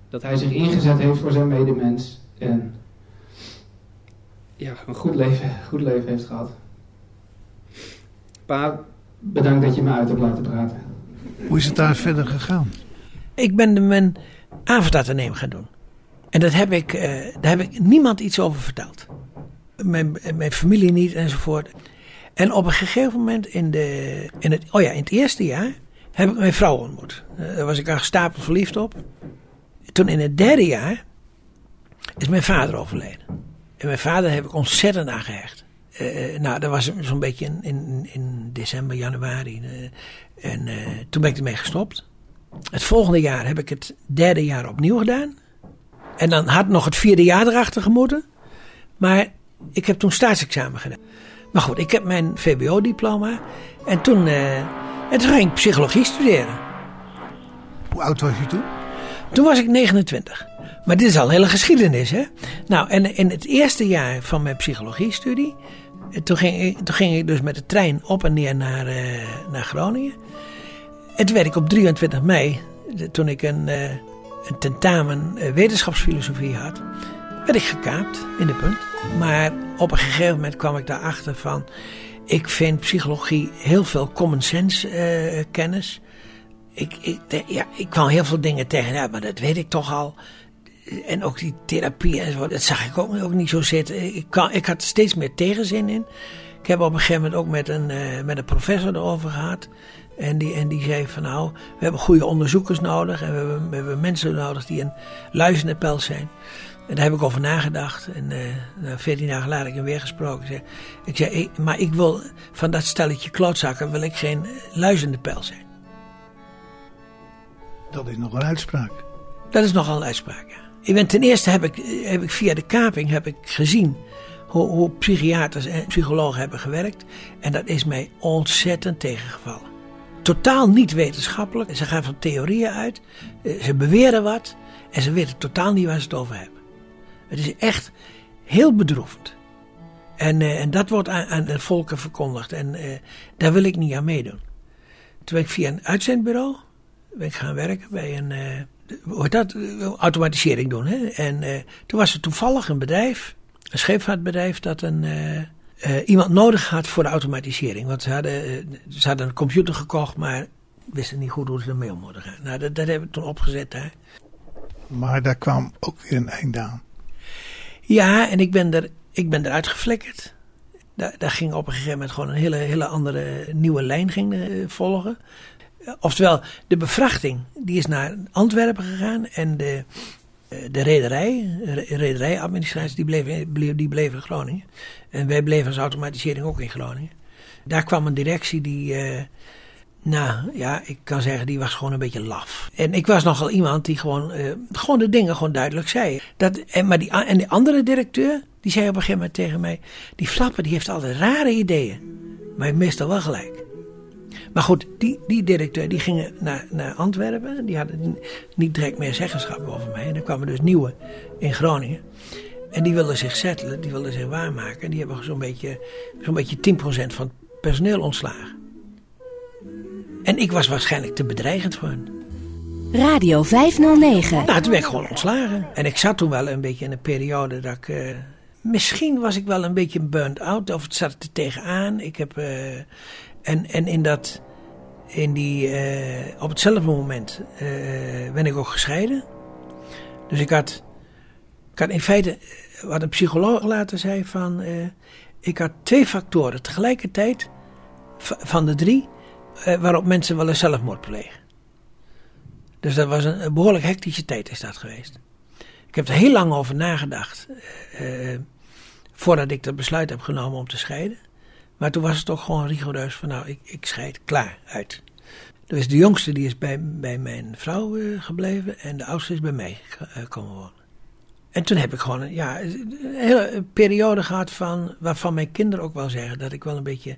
Dat hij zich ingezet heeft voor zijn medemens. En ja, een goed leven, goed leven heeft gehad. Pa, bedankt dat je me uit hebt laten praten. Hoe is het daar verder gegaan? Ik ben de man... avondateneem gaan doen. En dat heb ik, uh, daar heb ik niemand iets over verteld. Mijn, mijn familie niet enzovoort. En op een gegeven moment in, de, in, het, oh ja, in het eerste jaar heb ik mijn vrouw ontmoet. Uh, daar was ik al gestapeld verliefd op. Toen in het derde jaar is mijn vader overleden. En mijn vader heb ik ontzettend aan gehecht. Uh, nou, dat was zo'n beetje in, in, in december, januari. Uh, en uh, toen ben ik ermee gestopt. Het volgende jaar heb ik het derde jaar opnieuw gedaan. En dan had nog het vierde jaar erachter gemoeten. Maar ik heb toen staatsexamen gedaan. Maar goed, ik heb mijn V B O-diploma. En toen, eh, en toen ging ik psychologie studeren. Hoe oud was je toen? Toen was ik negenentwintig. Maar dit is al een hele geschiedenis, hè? Nou, en in het eerste jaar van mijn psychologiestudie... Toen ging ik, toen ging ik dus met de trein op en neer naar, uh, naar Groningen... En toen werd ik op drieëntwintig mei, toen ik een, een tentamen wetenschapsfilosofie had, werd ik gekaapt in De Punt. Maar op een gegeven moment kwam ik daarachter van, ik vind psychologie heel veel common sense uh, kennis. Ik, ik, ja, ik kwam heel veel dingen tegen, ja, maar dat weet ik toch al. En ook die therapie en zo, dat zag ik ook, ook niet zo zitten. Ik, kan, ik had er steeds meer tegenzin in. Ik heb op een gegeven moment ook met een, uh, met een professor erover gehad. En die, en die zei van nou, we hebben goede onderzoekers nodig. En we hebben, we hebben mensen nodig die een luizenende pels zijn. En daar heb ik over nagedacht. En uh, veertien dagen later heb ik hem weer gesproken. Ik zei, ik zei hey, maar ik wil van dat stelletje klootzakken wil ik geen luizenende pels zijn. Dat is nog een uitspraak. Dat is nogal een uitspraak, ja. Ik ben, ten eerste heb ik, heb ik via de kaping heb ik gezien hoe, hoe psychiaters en psychologen hebben gewerkt. En dat is mij ontzettend tegengevallen. Totaal niet wetenschappelijk. Ze gaan van theorieën uit. Ze beweren wat. En ze weten totaal niet waar ze het over hebben. Het is echt heel bedroevend. En, uh, en dat wordt aan, aan de volken verkondigd. En uh, daar wil ik niet aan meedoen. Toen ben ik via een uitzendbureau ben ik gaan werken bij een... Uh, hoe dat, automatisering doen. Hè? En uh, toen was er toevallig een bedrijf, een scheepvaartbedrijf, dat een, uh, uh, iemand nodig had voor de automatisering. Want ze hadden, uh, ze hadden een computer gekocht, maar wisten niet goed hoe ze ermee om moeten gaan. Nou, dat, dat hebben we toen opgezet daar. Maar daar kwam ook weer een eind aan. Ja, en ik ben, er, ik ben eruit geflikkerd. Daar, daar ging op een gegeven moment gewoon een hele, hele andere nieuwe lijn ging, uh, volgen. Oftewel, de bevrachting die is naar Antwerpen gegaan en de, de rederij, rederijedministratie, die bleef, die bleef in Groningen. En wij bleven als automatisering ook in Groningen. Daar kwam een directie die, eh, nou ja, ik kan zeggen, die was gewoon een beetje laf. En ik was nogal iemand die gewoon, eh, gewoon de dingen gewoon duidelijk zei. Dat, en, maar die, en die andere directeur, die zei op een gegeven moment tegen mij, die Flapper die heeft altijd rare ideeën, maar hij heeft meestal wel gelijk. Maar goed, die, die directeur die ging naar, naar Antwerpen. Die hadden niet direct meer zeggenschap over mij. En er kwamen dus nieuwe in Groningen. En die wilden zich settelen, die wilden zich waarmaken. En die hebben zo'n beetje, zo'n beetje tien procent van het personeel ontslagen. En ik was waarschijnlijk te bedreigend voor hen. Radio vijf nul negen. Nou, toen ben ik gewoon ontslagen. En ik zat toen wel een beetje in een periode dat ik... Uh, misschien was ik wel een beetje burnt out. Of het zat er tegenaan. Ik heb... Uh, En, en in dat, in die, uh, op hetzelfde moment uh, ben ik ook gescheiden. Dus ik had, ik had in feite, wat een psycholoog later zei, van, uh, ik had twee factoren tegelijkertijd van de drie uh, waarop mensen wel eens zelfmoord plegen. Dus dat was een, een behoorlijk hectische tijd is dat geweest. Ik heb er heel lang over nagedacht uh, uh, voordat ik dat besluit heb genomen om te scheiden. Maar toen was het ook gewoon rigoureus van nou, ik, ik scheid, klaar, uit. Dus de jongste die is bij, bij mijn vrouw uh, gebleven en de oudste is bij mij uh, komen wonen. En toen heb ik gewoon ja, een hele periode gehad van, waarvan mijn kinderen ook wel zeggen dat ik wel een beetje,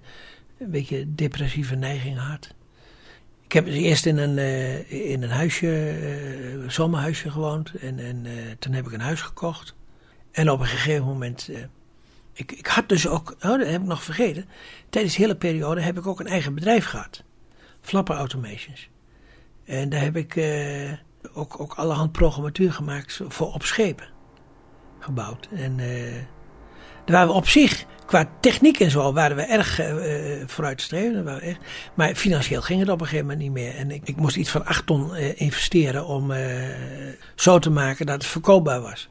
een beetje depressieve neigingen had. Ik heb eerst in een, uh, in een huisje, uh, zomerhuisje gewoond en, en uh, toen heb ik een huis gekocht. En op een gegeven moment... Uh, Ik, ik had dus ook, oh, dat heb ik nog vergeten, tijdens de hele periode heb ik ook een eigen bedrijf gehad. Flapper Automations. En daar heb ik eh, ook, ook allerhand programmatuur gemaakt voor op schepen gebouwd. En eh, daar waren we op zich, qua techniek en zo, waren we erg eh, vooruitstrevend. Maar financieel ging het op een gegeven moment niet meer. En ik, ik moest iets van acht ton eh, investeren om eh, zo te maken dat het verkoopbaar was.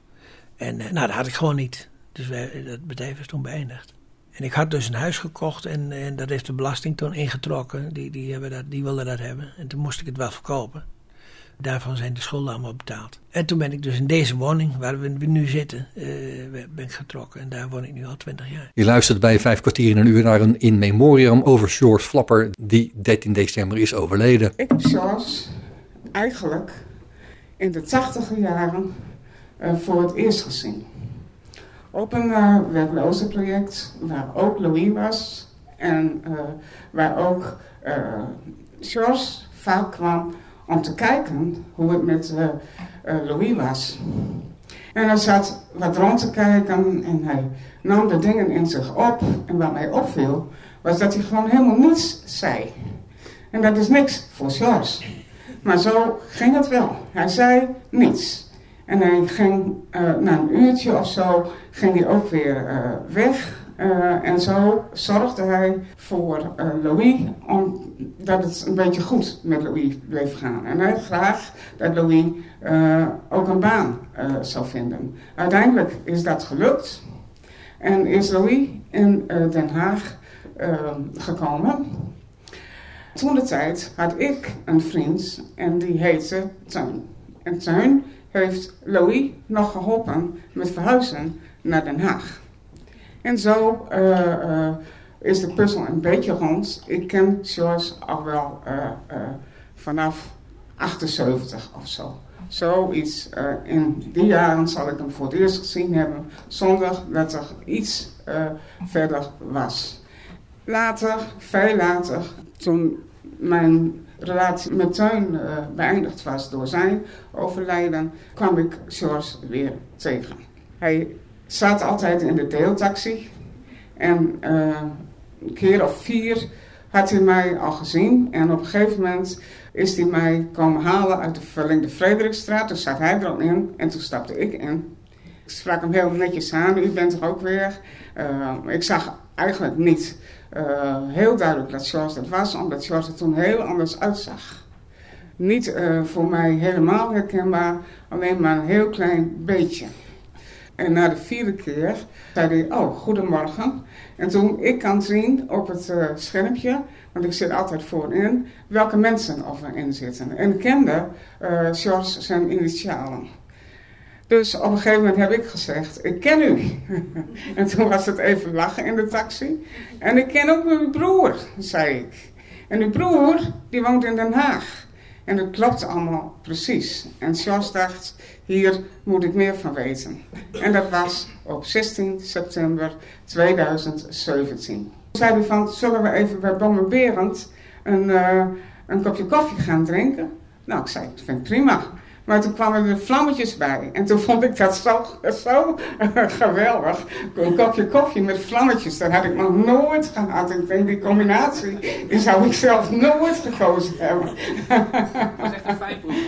En eh, nou, dat had ik gewoon niet. Dus wij, dat bedrijf is toen beëindigd. En ik had dus een huis gekocht en, en dat heeft de belasting toen ingetrokken. Die, die, hebben dat, die wilden dat hebben. En toen moest ik het wel verkopen. Daarvan zijn de schulden allemaal betaald. En toen ben ik dus in deze woning, waar we nu zitten, uh, ben ik getrokken. En daar woon ik nu al twintig jaar. Je luistert bij Vijf Kwartier in een Uur naar een in memoriam over George Flapper, die dertien december is overleden. Ik heb George eigenlijk in de tachtiger jaren uh, voor het eerst gezien. Op een uh, werklozenproject waar ook Louis was en uh, waar ook uh, George vaak kwam om te kijken hoe het met uh, uh, Louis was. En hij zat wat rond te kijken en hij nam de dingen in zich op. En wat mij opviel was dat hij gewoon helemaal niets zei. En dat is niks voor George. Maar zo ging het wel. Hij zei niets. En hij ging uh, na een uurtje of zo, ging hij ook weer uh, weg. Uh, en zo zorgde hij voor uh, Louis, omdat het een beetje goed met Louis bleef gaan. En hij graag dat Louis uh, ook een baan uh, zou vinden. Uiteindelijk is dat gelukt en is Louis in uh, Den Haag uh, gekomen. Toen de tijd had ik een vriend en die heette Teun. En Teun heeft Louis nog geholpen met verhuizen naar Den Haag. En zo uh, uh, is de puzzel een beetje rond. Ik ken George al wel uh, uh, vanaf achtenzeventig of zo. Zoiets. Uh, in die jaren zal ik hem voor het eerst gezien hebben, zonder dat er iets uh, verder was. Later, veel later, toen mijn relatie met Teun uh, beëindigd was door zijn overlijden, kwam ik George weer tegen. Hij zat altijd in de deeltaxi en uh, een keer of vier had hij mij al gezien. En op een gegeven moment is hij mij komen halen uit de verlengde Frederikstraat. Toen zat hij er al in en toen stapte ik in. Ik sprak hem heel netjes aan, u bent er ook weer. Uh, ik zag eigenlijk niet uh, heel duidelijk dat George dat was, omdat George er toen heel anders uitzag. Niet uh, voor mij helemaal herkenbaar, alleen maar een heel klein beetje. En na de vierde keer zei hij, oh, goedemorgen. En toen ik kan zien op het uh, schermpje, want ik zit altijd voorin, welke mensen er in zitten. En ik kende uh, George zijn initialen. Dus op een gegeven moment heb ik gezegd, ik ken u. En toen was het even lachen in de taxi. En ik ken ook mijn broer, zei ik. En uw broer, die woont in Den Haag. En dat klopt allemaal precies. En George dacht, hier moet ik meer van weten. En dat was op zestien september tweeduizend zeventien. Toen zei hij van, zullen we even bij Bomme Berend een, uh, een kopje koffie gaan drinken? Nou, ik zei, ik vind het prima. Maar toen kwamen er vlammetjes bij. En toen vond ik dat zo, zo geweldig. Een kopje koffie met vlammetjes. Dat had ik nog nooit gehad. Ik denk, die combinatie die zou ik zelf nooit gekozen hebben. Dat was echt een fijnproef.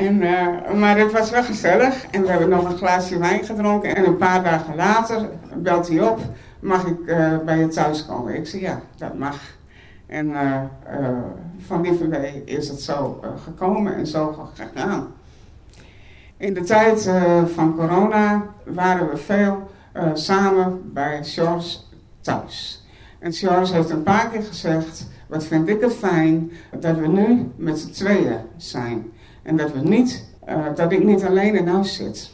uh, maar het was wel gezellig. En we hebben nog een glaasje wijn gedronken. En een paar dagen later belt hij op. Mag ik uh, bij je thuis komen? Ik zei, ja, dat mag. En uh, uh, van lieverlee is het zo uh, gekomen en zo gegaan. In de tijd uh, van corona waren we veel uh, samen bij George thuis. En George heeft een paar keer gezegd, wat vind ik het fijn dat we nu met z'n tweeën zijn. En dat, we niet, uh, dat ik niet alleen in huis zit.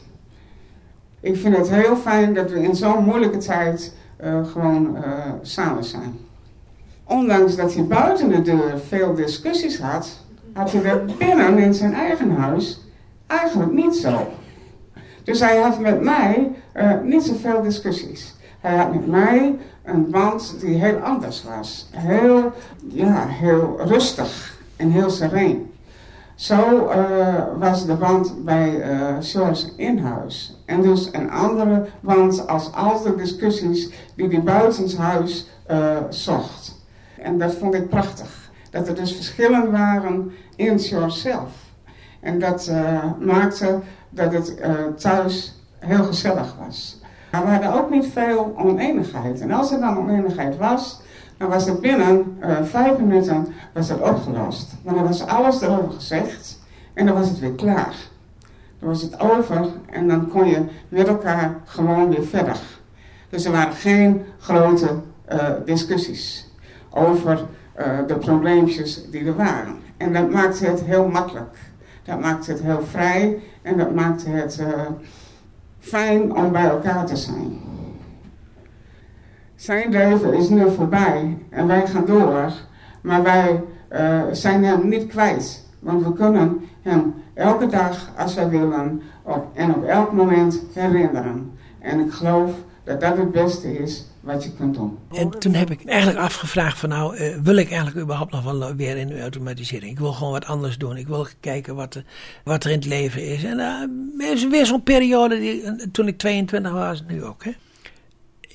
Ik vind het heel fijn dat we in zo'n moeilijke tijd uh, gewoon uh, samen zijn. Ondanks dat hij buiten de deur veel discussies had, had hij dat binnen in zijn eigen huis eigenlijk niet zo. Dus hij had met mij uh, niet zoveel discussies. Hij had met mij een band die heel anders was. Heel, ja, heel rustig en heel sereen. Zo uh, was de band bij uh, George in huis. En dus een andere band als al de discussies die hij buiten zijn huis uh, zocht. En dat vond ik prachtig. Dat er dus verschillen waren in George zelf. En dat uh, maakte dat het uh, thuis heel gezellig was. Maar we hadden ook niet veel oneenigheid. En als er dan oneenigheid was, dan was er binnen uh, vijf minuten was dat opgelost. Want dan was alles erover gezegd en dan was het weer klaar. Dan was het over en dan kon je met elkaar gewoon weer verder. Dus er waren geen grote uh, discussies over uh, de probleempjes die er waren. En dat maakte het heel makkelijk. Dat maakte het heel vrij en dat maakte het uh, fijn om bij elkaar te zijn. Zijn leven is nu voorbij en wij gaan door, maar wij uh, zijn hem niet kwijt. Want we kunnen hem elke dag als wij willen op, en op elk moment herinneren. En ik geloof dat dat het beste is wat je kunt doen. En toen heb ik eigenlijk afgevraagd van nou, uh, wil ik eigenlijk überhaupt nog wel weer in de automatisering? Ik wil gewoon wat anders doen. Ik wil kijken wat, de, wat er in het leven is. En uh, is weer zo'n periode die, toen ik tweeëntwintig was, nu ook. Hè?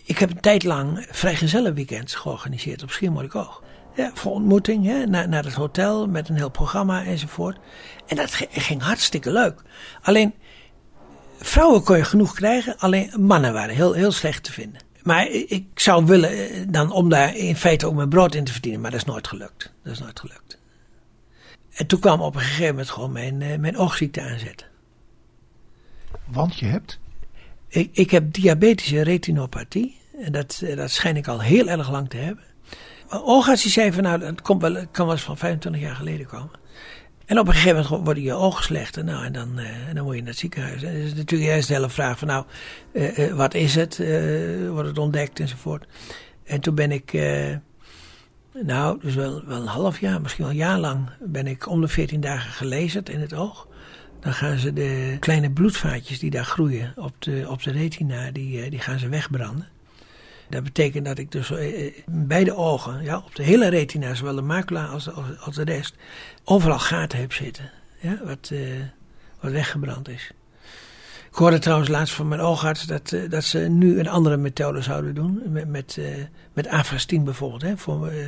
Ik heb een tijd lang vrijgezellenweekends georganiseerd op Schiermonnikoog. Ja, voor ontmoeting, hè, naar, naar het hotel met een heel programma enzovoort. En dat ging hartstikke leuk. Alleen Vrouwen kon je genoeg krijgen, alleen mannen waren heel, heel slecht te vinden. Maar ik zou willen dan om daar in feite ook mijn brood in te verdienen, maar dat is nooit gelukt. Dat is nooit gelukt. En toen kwam op een gegeven moment gewoon mijn, mijn oogziekte aanzetten. Want je hebt? Ik, ik heb diabetische retinopathie. En dat, dat schijn ik al heel erg lang te hebben. Mijn oogarts die zei van nou, dat komt wel, kan wel eens van vijfentwintig jaar geleden komen. En op een gegeven moment worden je ogen slechter. Nou, en dan, uh, dan moet je naar het ziekenhuis. En dat is natuurlijk juist de hele vraag van nou, uh, uh, wat is het? Uh, wordt het ontdekt enzovoort. En toen ben ik, uh, nou, dus wel, wel een half jaar, misschien wel een jaar lang, ben ik om de veertien dagen gelaserd in het oog. Dan gaan ze de kleine bloedvaatjes die daar groeien op de, op de retina, die, uh, die gaan ze wegbranden. Dat betekent dat ik dus beide ogen, ja, op de hele retina, zowel de macula als, als, als de rest, overal gaten heb zitten. Ja, wat, uh, wat weggebrand is. Ik hoorde trouwens laatst van mijn oogarts dat, uh, dat ze nu een andere methode zouden doen. Met, met, uh, met Avastin bijvoorbeeld. Hè, voor, uh,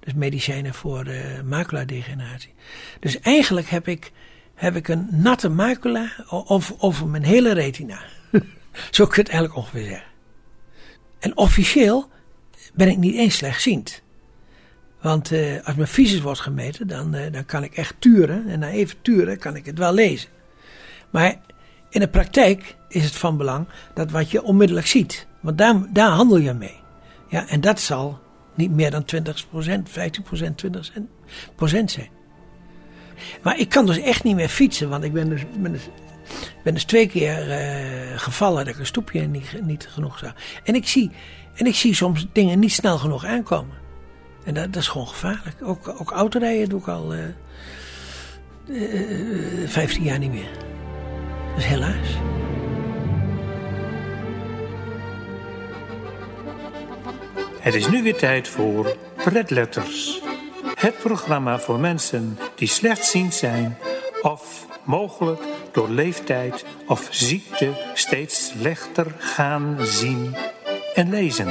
dus medicijnen voor uh, maculadegeneratie. Dus eigenlijk heb ik, heb ik een natte macula over, over mijn hele retina. Zo kun je het eigenlijk ongeveer zeggen. En officieel ben ik niet eens slechtziend. Want uh, als mijn visus wordt gemeten, dan, uh, dan kan ik echt turen. En na even turen kan ik het wel lezen. Maar in de praktijk is het van belang dat wat je onmiddellijk ziet. Want daar, daar handel je mee. Ja, en dat zal niet meer dan twintig procent, vijftien procent, twintig procent zijn. Maar ik kan dus echt niet meer fietsen. Want ik ben dus... Ben dus Ik ben dus twee keer uh, gevallen dat ik een stoepje niet, niet genoeg zag. En ik, zie, en ik zie soms dingen niet snel genoeg aankomen. En dat, dat is gewoon gevaarlijk. Ook, ook autorijden doe ik al uh, uh, vijftien jaar niet meer. Dus helaas. Het is nu weer tijd voor Pretletters. Het programma voor mensen die slechtziend zijn of mogelijk door leeftijd of ziekte steeds slechter gaan zien en lezen.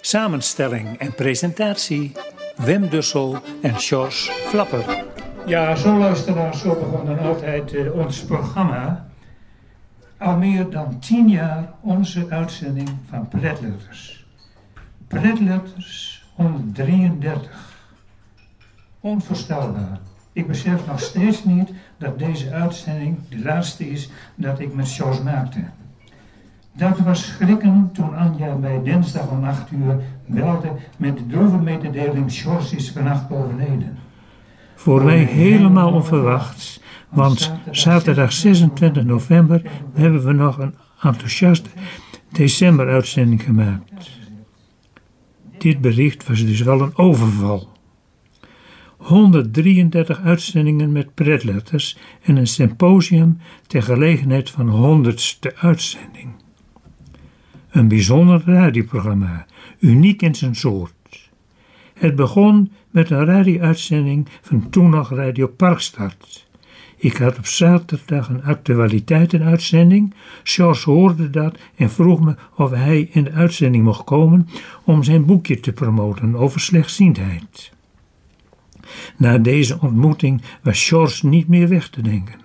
Samenstelling en presentatie Wim Dussel en George Flapper. Ja, zo luisteraars, zo begon dan altijd uh, ons programma. Al meer dan tien jaar onze uitzending van Pretletters. Pretletters honderddrieëndertig. Onvoorstelbaar. Ik besef nog steeds niet dat deze uitzending de laatste is dat ik met Jos maakte. Dat was schrikken toen Anja mij dinsdag om acht uur belde met de droeve mededeling: Jos is vannacht overleden. Voor mij helemaal onverwachts, want zaterdag zesentwintig november hebben we nog een enthousiaste decemberuitzending gemaakt. Dit bericht was dus wel een overval. honderddrieëndertig uitzendingen met Pretletters en een symposium ter gelegenheid van honderdste uitzending. Een bijzonder radioprogramma, uniek in zijn soort. Het begon met een radio-uitzending van toen nog Radio Parkstad. Ik had op zaterdag een actualiteitenuitzending. Charles hoorde dat en vroeg me of hij in de uitzending mocht komen om zijn boekje te promoten over slechtziendheid. Na deze ontmoeting was George niet meer weg te denken.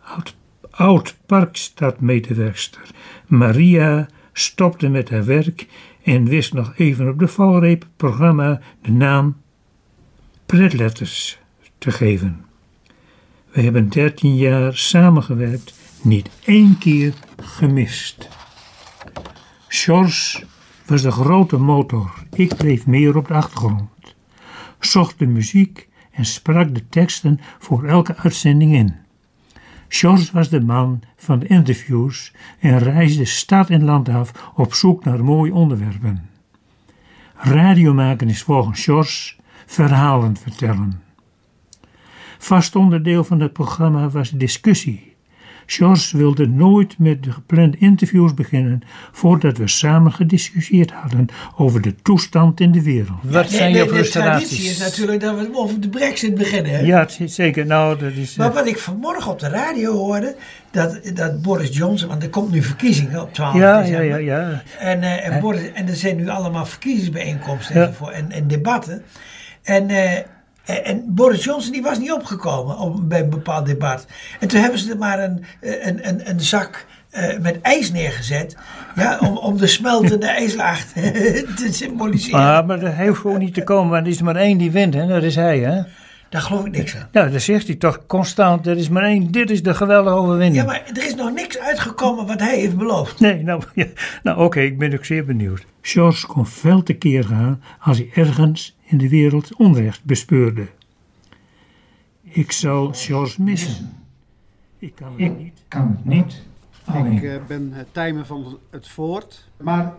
Oud, oud Parkstadmedewerkster Maria stopte met haar werk en wist nog even op de valreep het programma de naam Pretletters te geven. We hebben dertien jaar samengewerkt, niet één keer gemist. George was de grote motor, ik bleef meer op de achtergrond. Zocht de muziek en sprak de teksten voor elke uitzending in. George was de man van de interviews en reisde stad en land af op zoek naar mooie onderwerpen. Radiomaken is volgens George verhalen vertellen. Vast onderdeel van het programma was discussie. George wilde nooit met de geplande interviews beginnen voordat we samen gediscussieerd hadden over de toestand in de wereld. Wat zijn nee, de, je frustraties? De traditie is natuurlijk dat we over de Brexit beginnen. Hè? Ja, zeker. Nou, dat is, maar wat ik vanmorgen op de radio hoorde, dat, dat Boris Johnson, want er komt nu verkiezingen op twaalf december. Ja, ja, ja. ja. En, uh, en, Boris, en er zijn nu allemaal verkiezingsbijeenkomsten ja. en, en debatten. En... Uh, En, en Boris Johnson die was niet opgekomen op, bij een bepaald debat. En toen hebben ze er maar een, een, een, een zak uh, met ijs neergezet. Ja, om, om de smeltende ijslaag te symboliseren. Ah, maar dat heeft gewoon niet te komen, want er is maar één die wint, hè? Dat is hij, hè? Daar geloof ik niks aan. Nou, dat zegt hij toch constant. Er is maar één, dit is de geweldige overwinning. Ja, maar er is nog niks uitgekomen wat hij heeft beloofd. Nee, nou, ja, nou oké, okay, ik ben ook zeer benieuwd. George kon fel tekeer gaan als hij ergens in de wereld onrecht bespeurde. Ik zal George missen. Ik kan het ik niet. Kan het niet. Alleen. Ik uh, ben uh, Tijmen van het Voort. Maar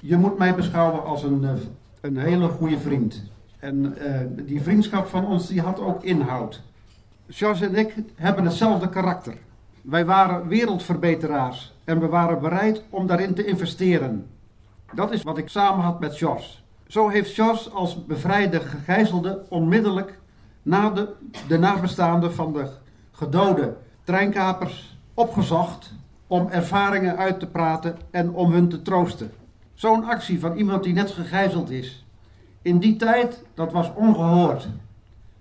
je moet mij beschouwen als een, uh, een hele goede vriend. En uh, die vriendschap van ons die had ook inhoud. George en ik hebben hetzelfde karakter. Wij waren wereldverbeteraars en we waren bereid om daarin te investeren. Dat is wat ik samen had met George. Zo heeft George als bevrijde gegijzelde onmiddellijk na de, de nabestaanden van de gedode treinkapers opgezocht om ervaringen uit te praten en om hun te troosten. Zo'n actie van iemand die net gegijzeld is. In die tijd, dat was ongehoord.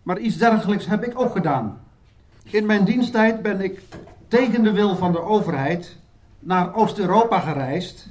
Maar iets dergelijks heb ik ook gedaan. In mijn diensttijd ben ik tegen de wil van de overheid naar Oost-Europa gereisd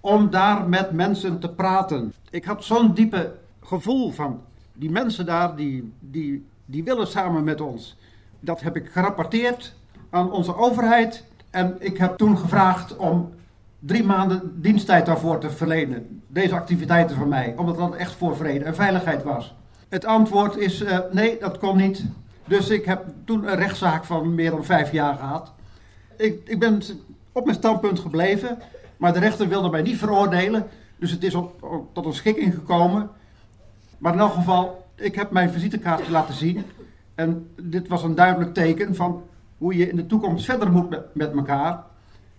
om daar met mensen te praten. Ik had zo'n diepe gevoel van die mensen daar, die, die, die willen samen met ons. Dat heb ik gerapporteerd aan onze overheid en ik heb toen gevraagd om drie maanden diensttijd daarvoor te verlenen. Deze activiteiten van mij. Omdat dat echt voor vrede en veiligheid was. Het antwoord is uh, nee, dat kon niet. Dus ik heb toen een rechtszaak van meer dan vijf jaar gehad. Ik, ik ben op mijn standpunt gebleven. Maar de rechter wilde mij niet veroordelen. Dus het is op, op, tot een schikking gekomen. Maar in elk geval, ik heb mijn visitekaartje laten zien. En dit was een duidelijk teken van hoe je in de toekomst verder moet met, met elkaar.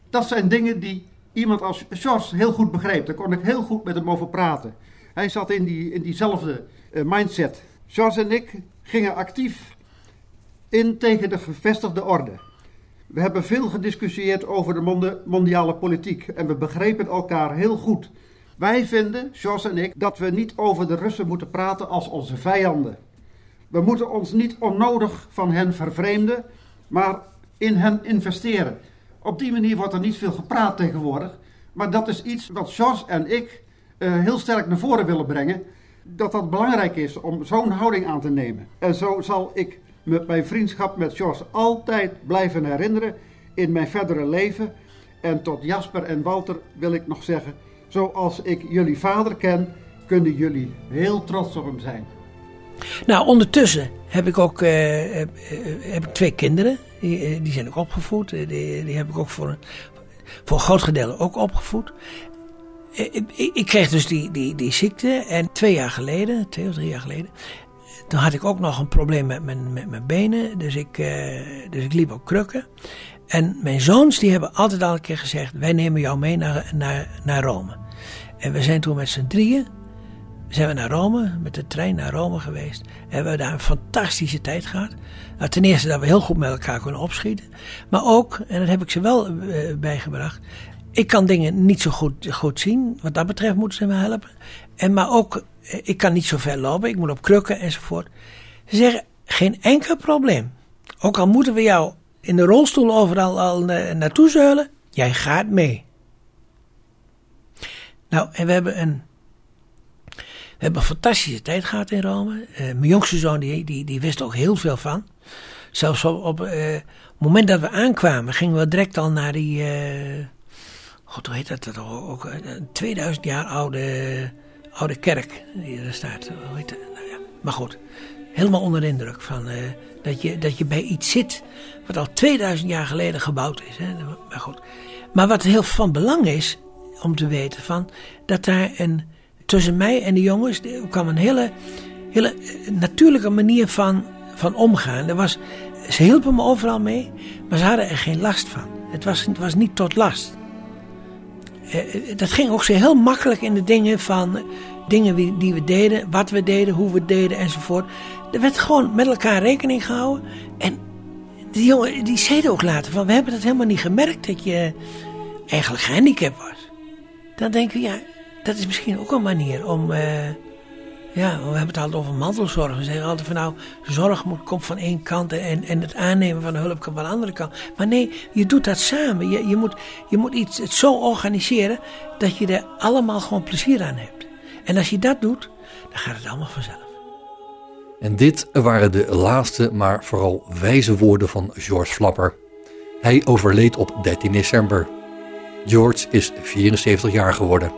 Dat zijn dingen die iemand als George heel goed begreep. Daar kon ik heel goed met hem over praten. Hij zat in, die, in diezelfde uh, mindset. George en ik gingen actief in tegen de gevestigde orde. We hebben veel gediscussieerd over de monde, mondiale politiek. En we begrepen elkaar heel goed. Wij vinden, George en ik, dat we niet over de Russen moeten praten als onze vijanden. We moeten ons niet onnodig van hen vervreemden, maar in hen investeren. Op die manier wordt er niet veel gepraat tegenwoordig. Maar dat is iets wat George en ik uh, heel sterk naar voren willen brengen. Dat dat belangrijk is om zo'n houding aan te nemen. En zo zal ik met mijn vriendschap met George altijd blijven herinneren in mijn verdere leven. En tot Jasper en Walter wil ik nog zeggen, zoals ik jullie vader ken, kunnen jullie heel trots op hem zijn. Nou, ondertussen heb ik ook uh, heb, heb ik twee kinderen. Die, die zijn ook opgevoed. Die, die heb ik ook voor een, voor een groot gedeelte ook opgevoed. Ik, ik kreeg dus die, die, die ziekte. En twee jaar geleden, twee of drie jaar geleden... toen had ik ook nog een probleem met mijn, met mijn benen. Dus ik, uh, dus ik liep op krukken. En mijn zoons die hebben altijd al een keer gezegd, wij nemen jou mee naar, naar, naar Rome. En we zijn toen met z'n drieën zijn we naar Rome, met de trein naar Rome geweest. Hebben we daar een fantastische tijd gehad. Nou, ten eerste dat we heel goed met elkaar kunnen opschieten. Maar ook, en dat heb ik ze wel uh, bijgebracht, ik kan dingen niet zo goed, goed zien. Wat dat betreft moeten ze me helpen. En maar ook, uh, ik kan niet zo ver lopen. Ik moet op krukken enzovoort. Ze zeggen, geen enkel probleem. Ook al moeten we jou in de rolstoel overal al uh, naartoe zeulen. Jij gaat mee. Nou, en we hebben een... We hebben een fantastische tijd gehad in Rome. Uh, mijn jongste zoon die, die, die wist ook heel veel van. Zelfs op, op uh, het moment dat we aankwamen, gingen we direct al naar die... Uh, God, hoe heet dat? dat ook, een tweeduizend jaar oude, oude kerk die er staat. Hoe heet dat? Nou ja, maar goed, helemaal onder de indruk van, uh, dat, je, dat je bij iets zit wat al tweeduizend jaar geleden gebouwd is. Hè? Maar goed. Maar wat heel van belang is om te weten van, dat daar een... Tussen mij en de jongens kwam een hele, hele natuurlijke manier van, van omgaan. Er was, ze hielpen me overal mee, maar ze hadden er geen last van. Het was, het was niet tot last. Eh, dat ging ook zo heel makkelijk in de dingen van dingen die we deden, wat we deden, hoe we deden enzovoort. Er werd gewoon met elkaar rekening gehouden. En die jongen die zeiden ook later van, we hebben dat helemaal niet gemerkt dat je eigenlijk gehandicapt was. Dan denken we ja. Dat is misschien ook een manier om, uh, Ja, we hebben het altijd over mantelzorg. We zeggen altijd van nou, zorg moet, komt van één kant en, en het aannemen van de hulp komt van de andere kant. Maar nee, je doet dat samen. Je, je, moet, je moet iets, het zo organiseren dat je er allemaal gewoon plezier aan hebt. En als je dat doet, dan gaat het allemaal vanzelf. En dit waren de laatste, maar vooral wijze woorden van George Flapper. Hij overleed op dertien december. George is vierenzeventig jaar geworden.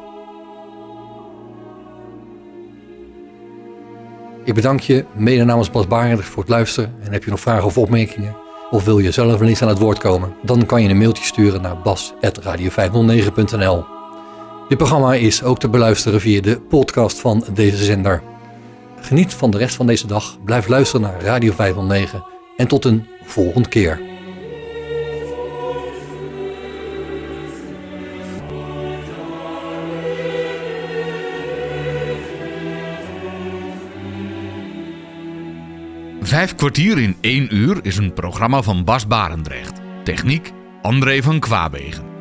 Ik bedank je, mede namens Bas Barendrecht, voor het luisteren. En heb je nog vragen of opmerkingen? Of wil je zelf eens aan het woord komen? Dan kan je een mailtje sturen naar bas at radio vijf nul negen punt n l. Dit programma is ook te beluisteren via de podcast van deze zender. Geniet van de rest van deze dag. Blijf luisteren naar Radio vijf nul negen. En tot een volgende keer. Vijf kwartier in één uur is een programma van Bas Barendrecht. Techniek André van Kwaabegen.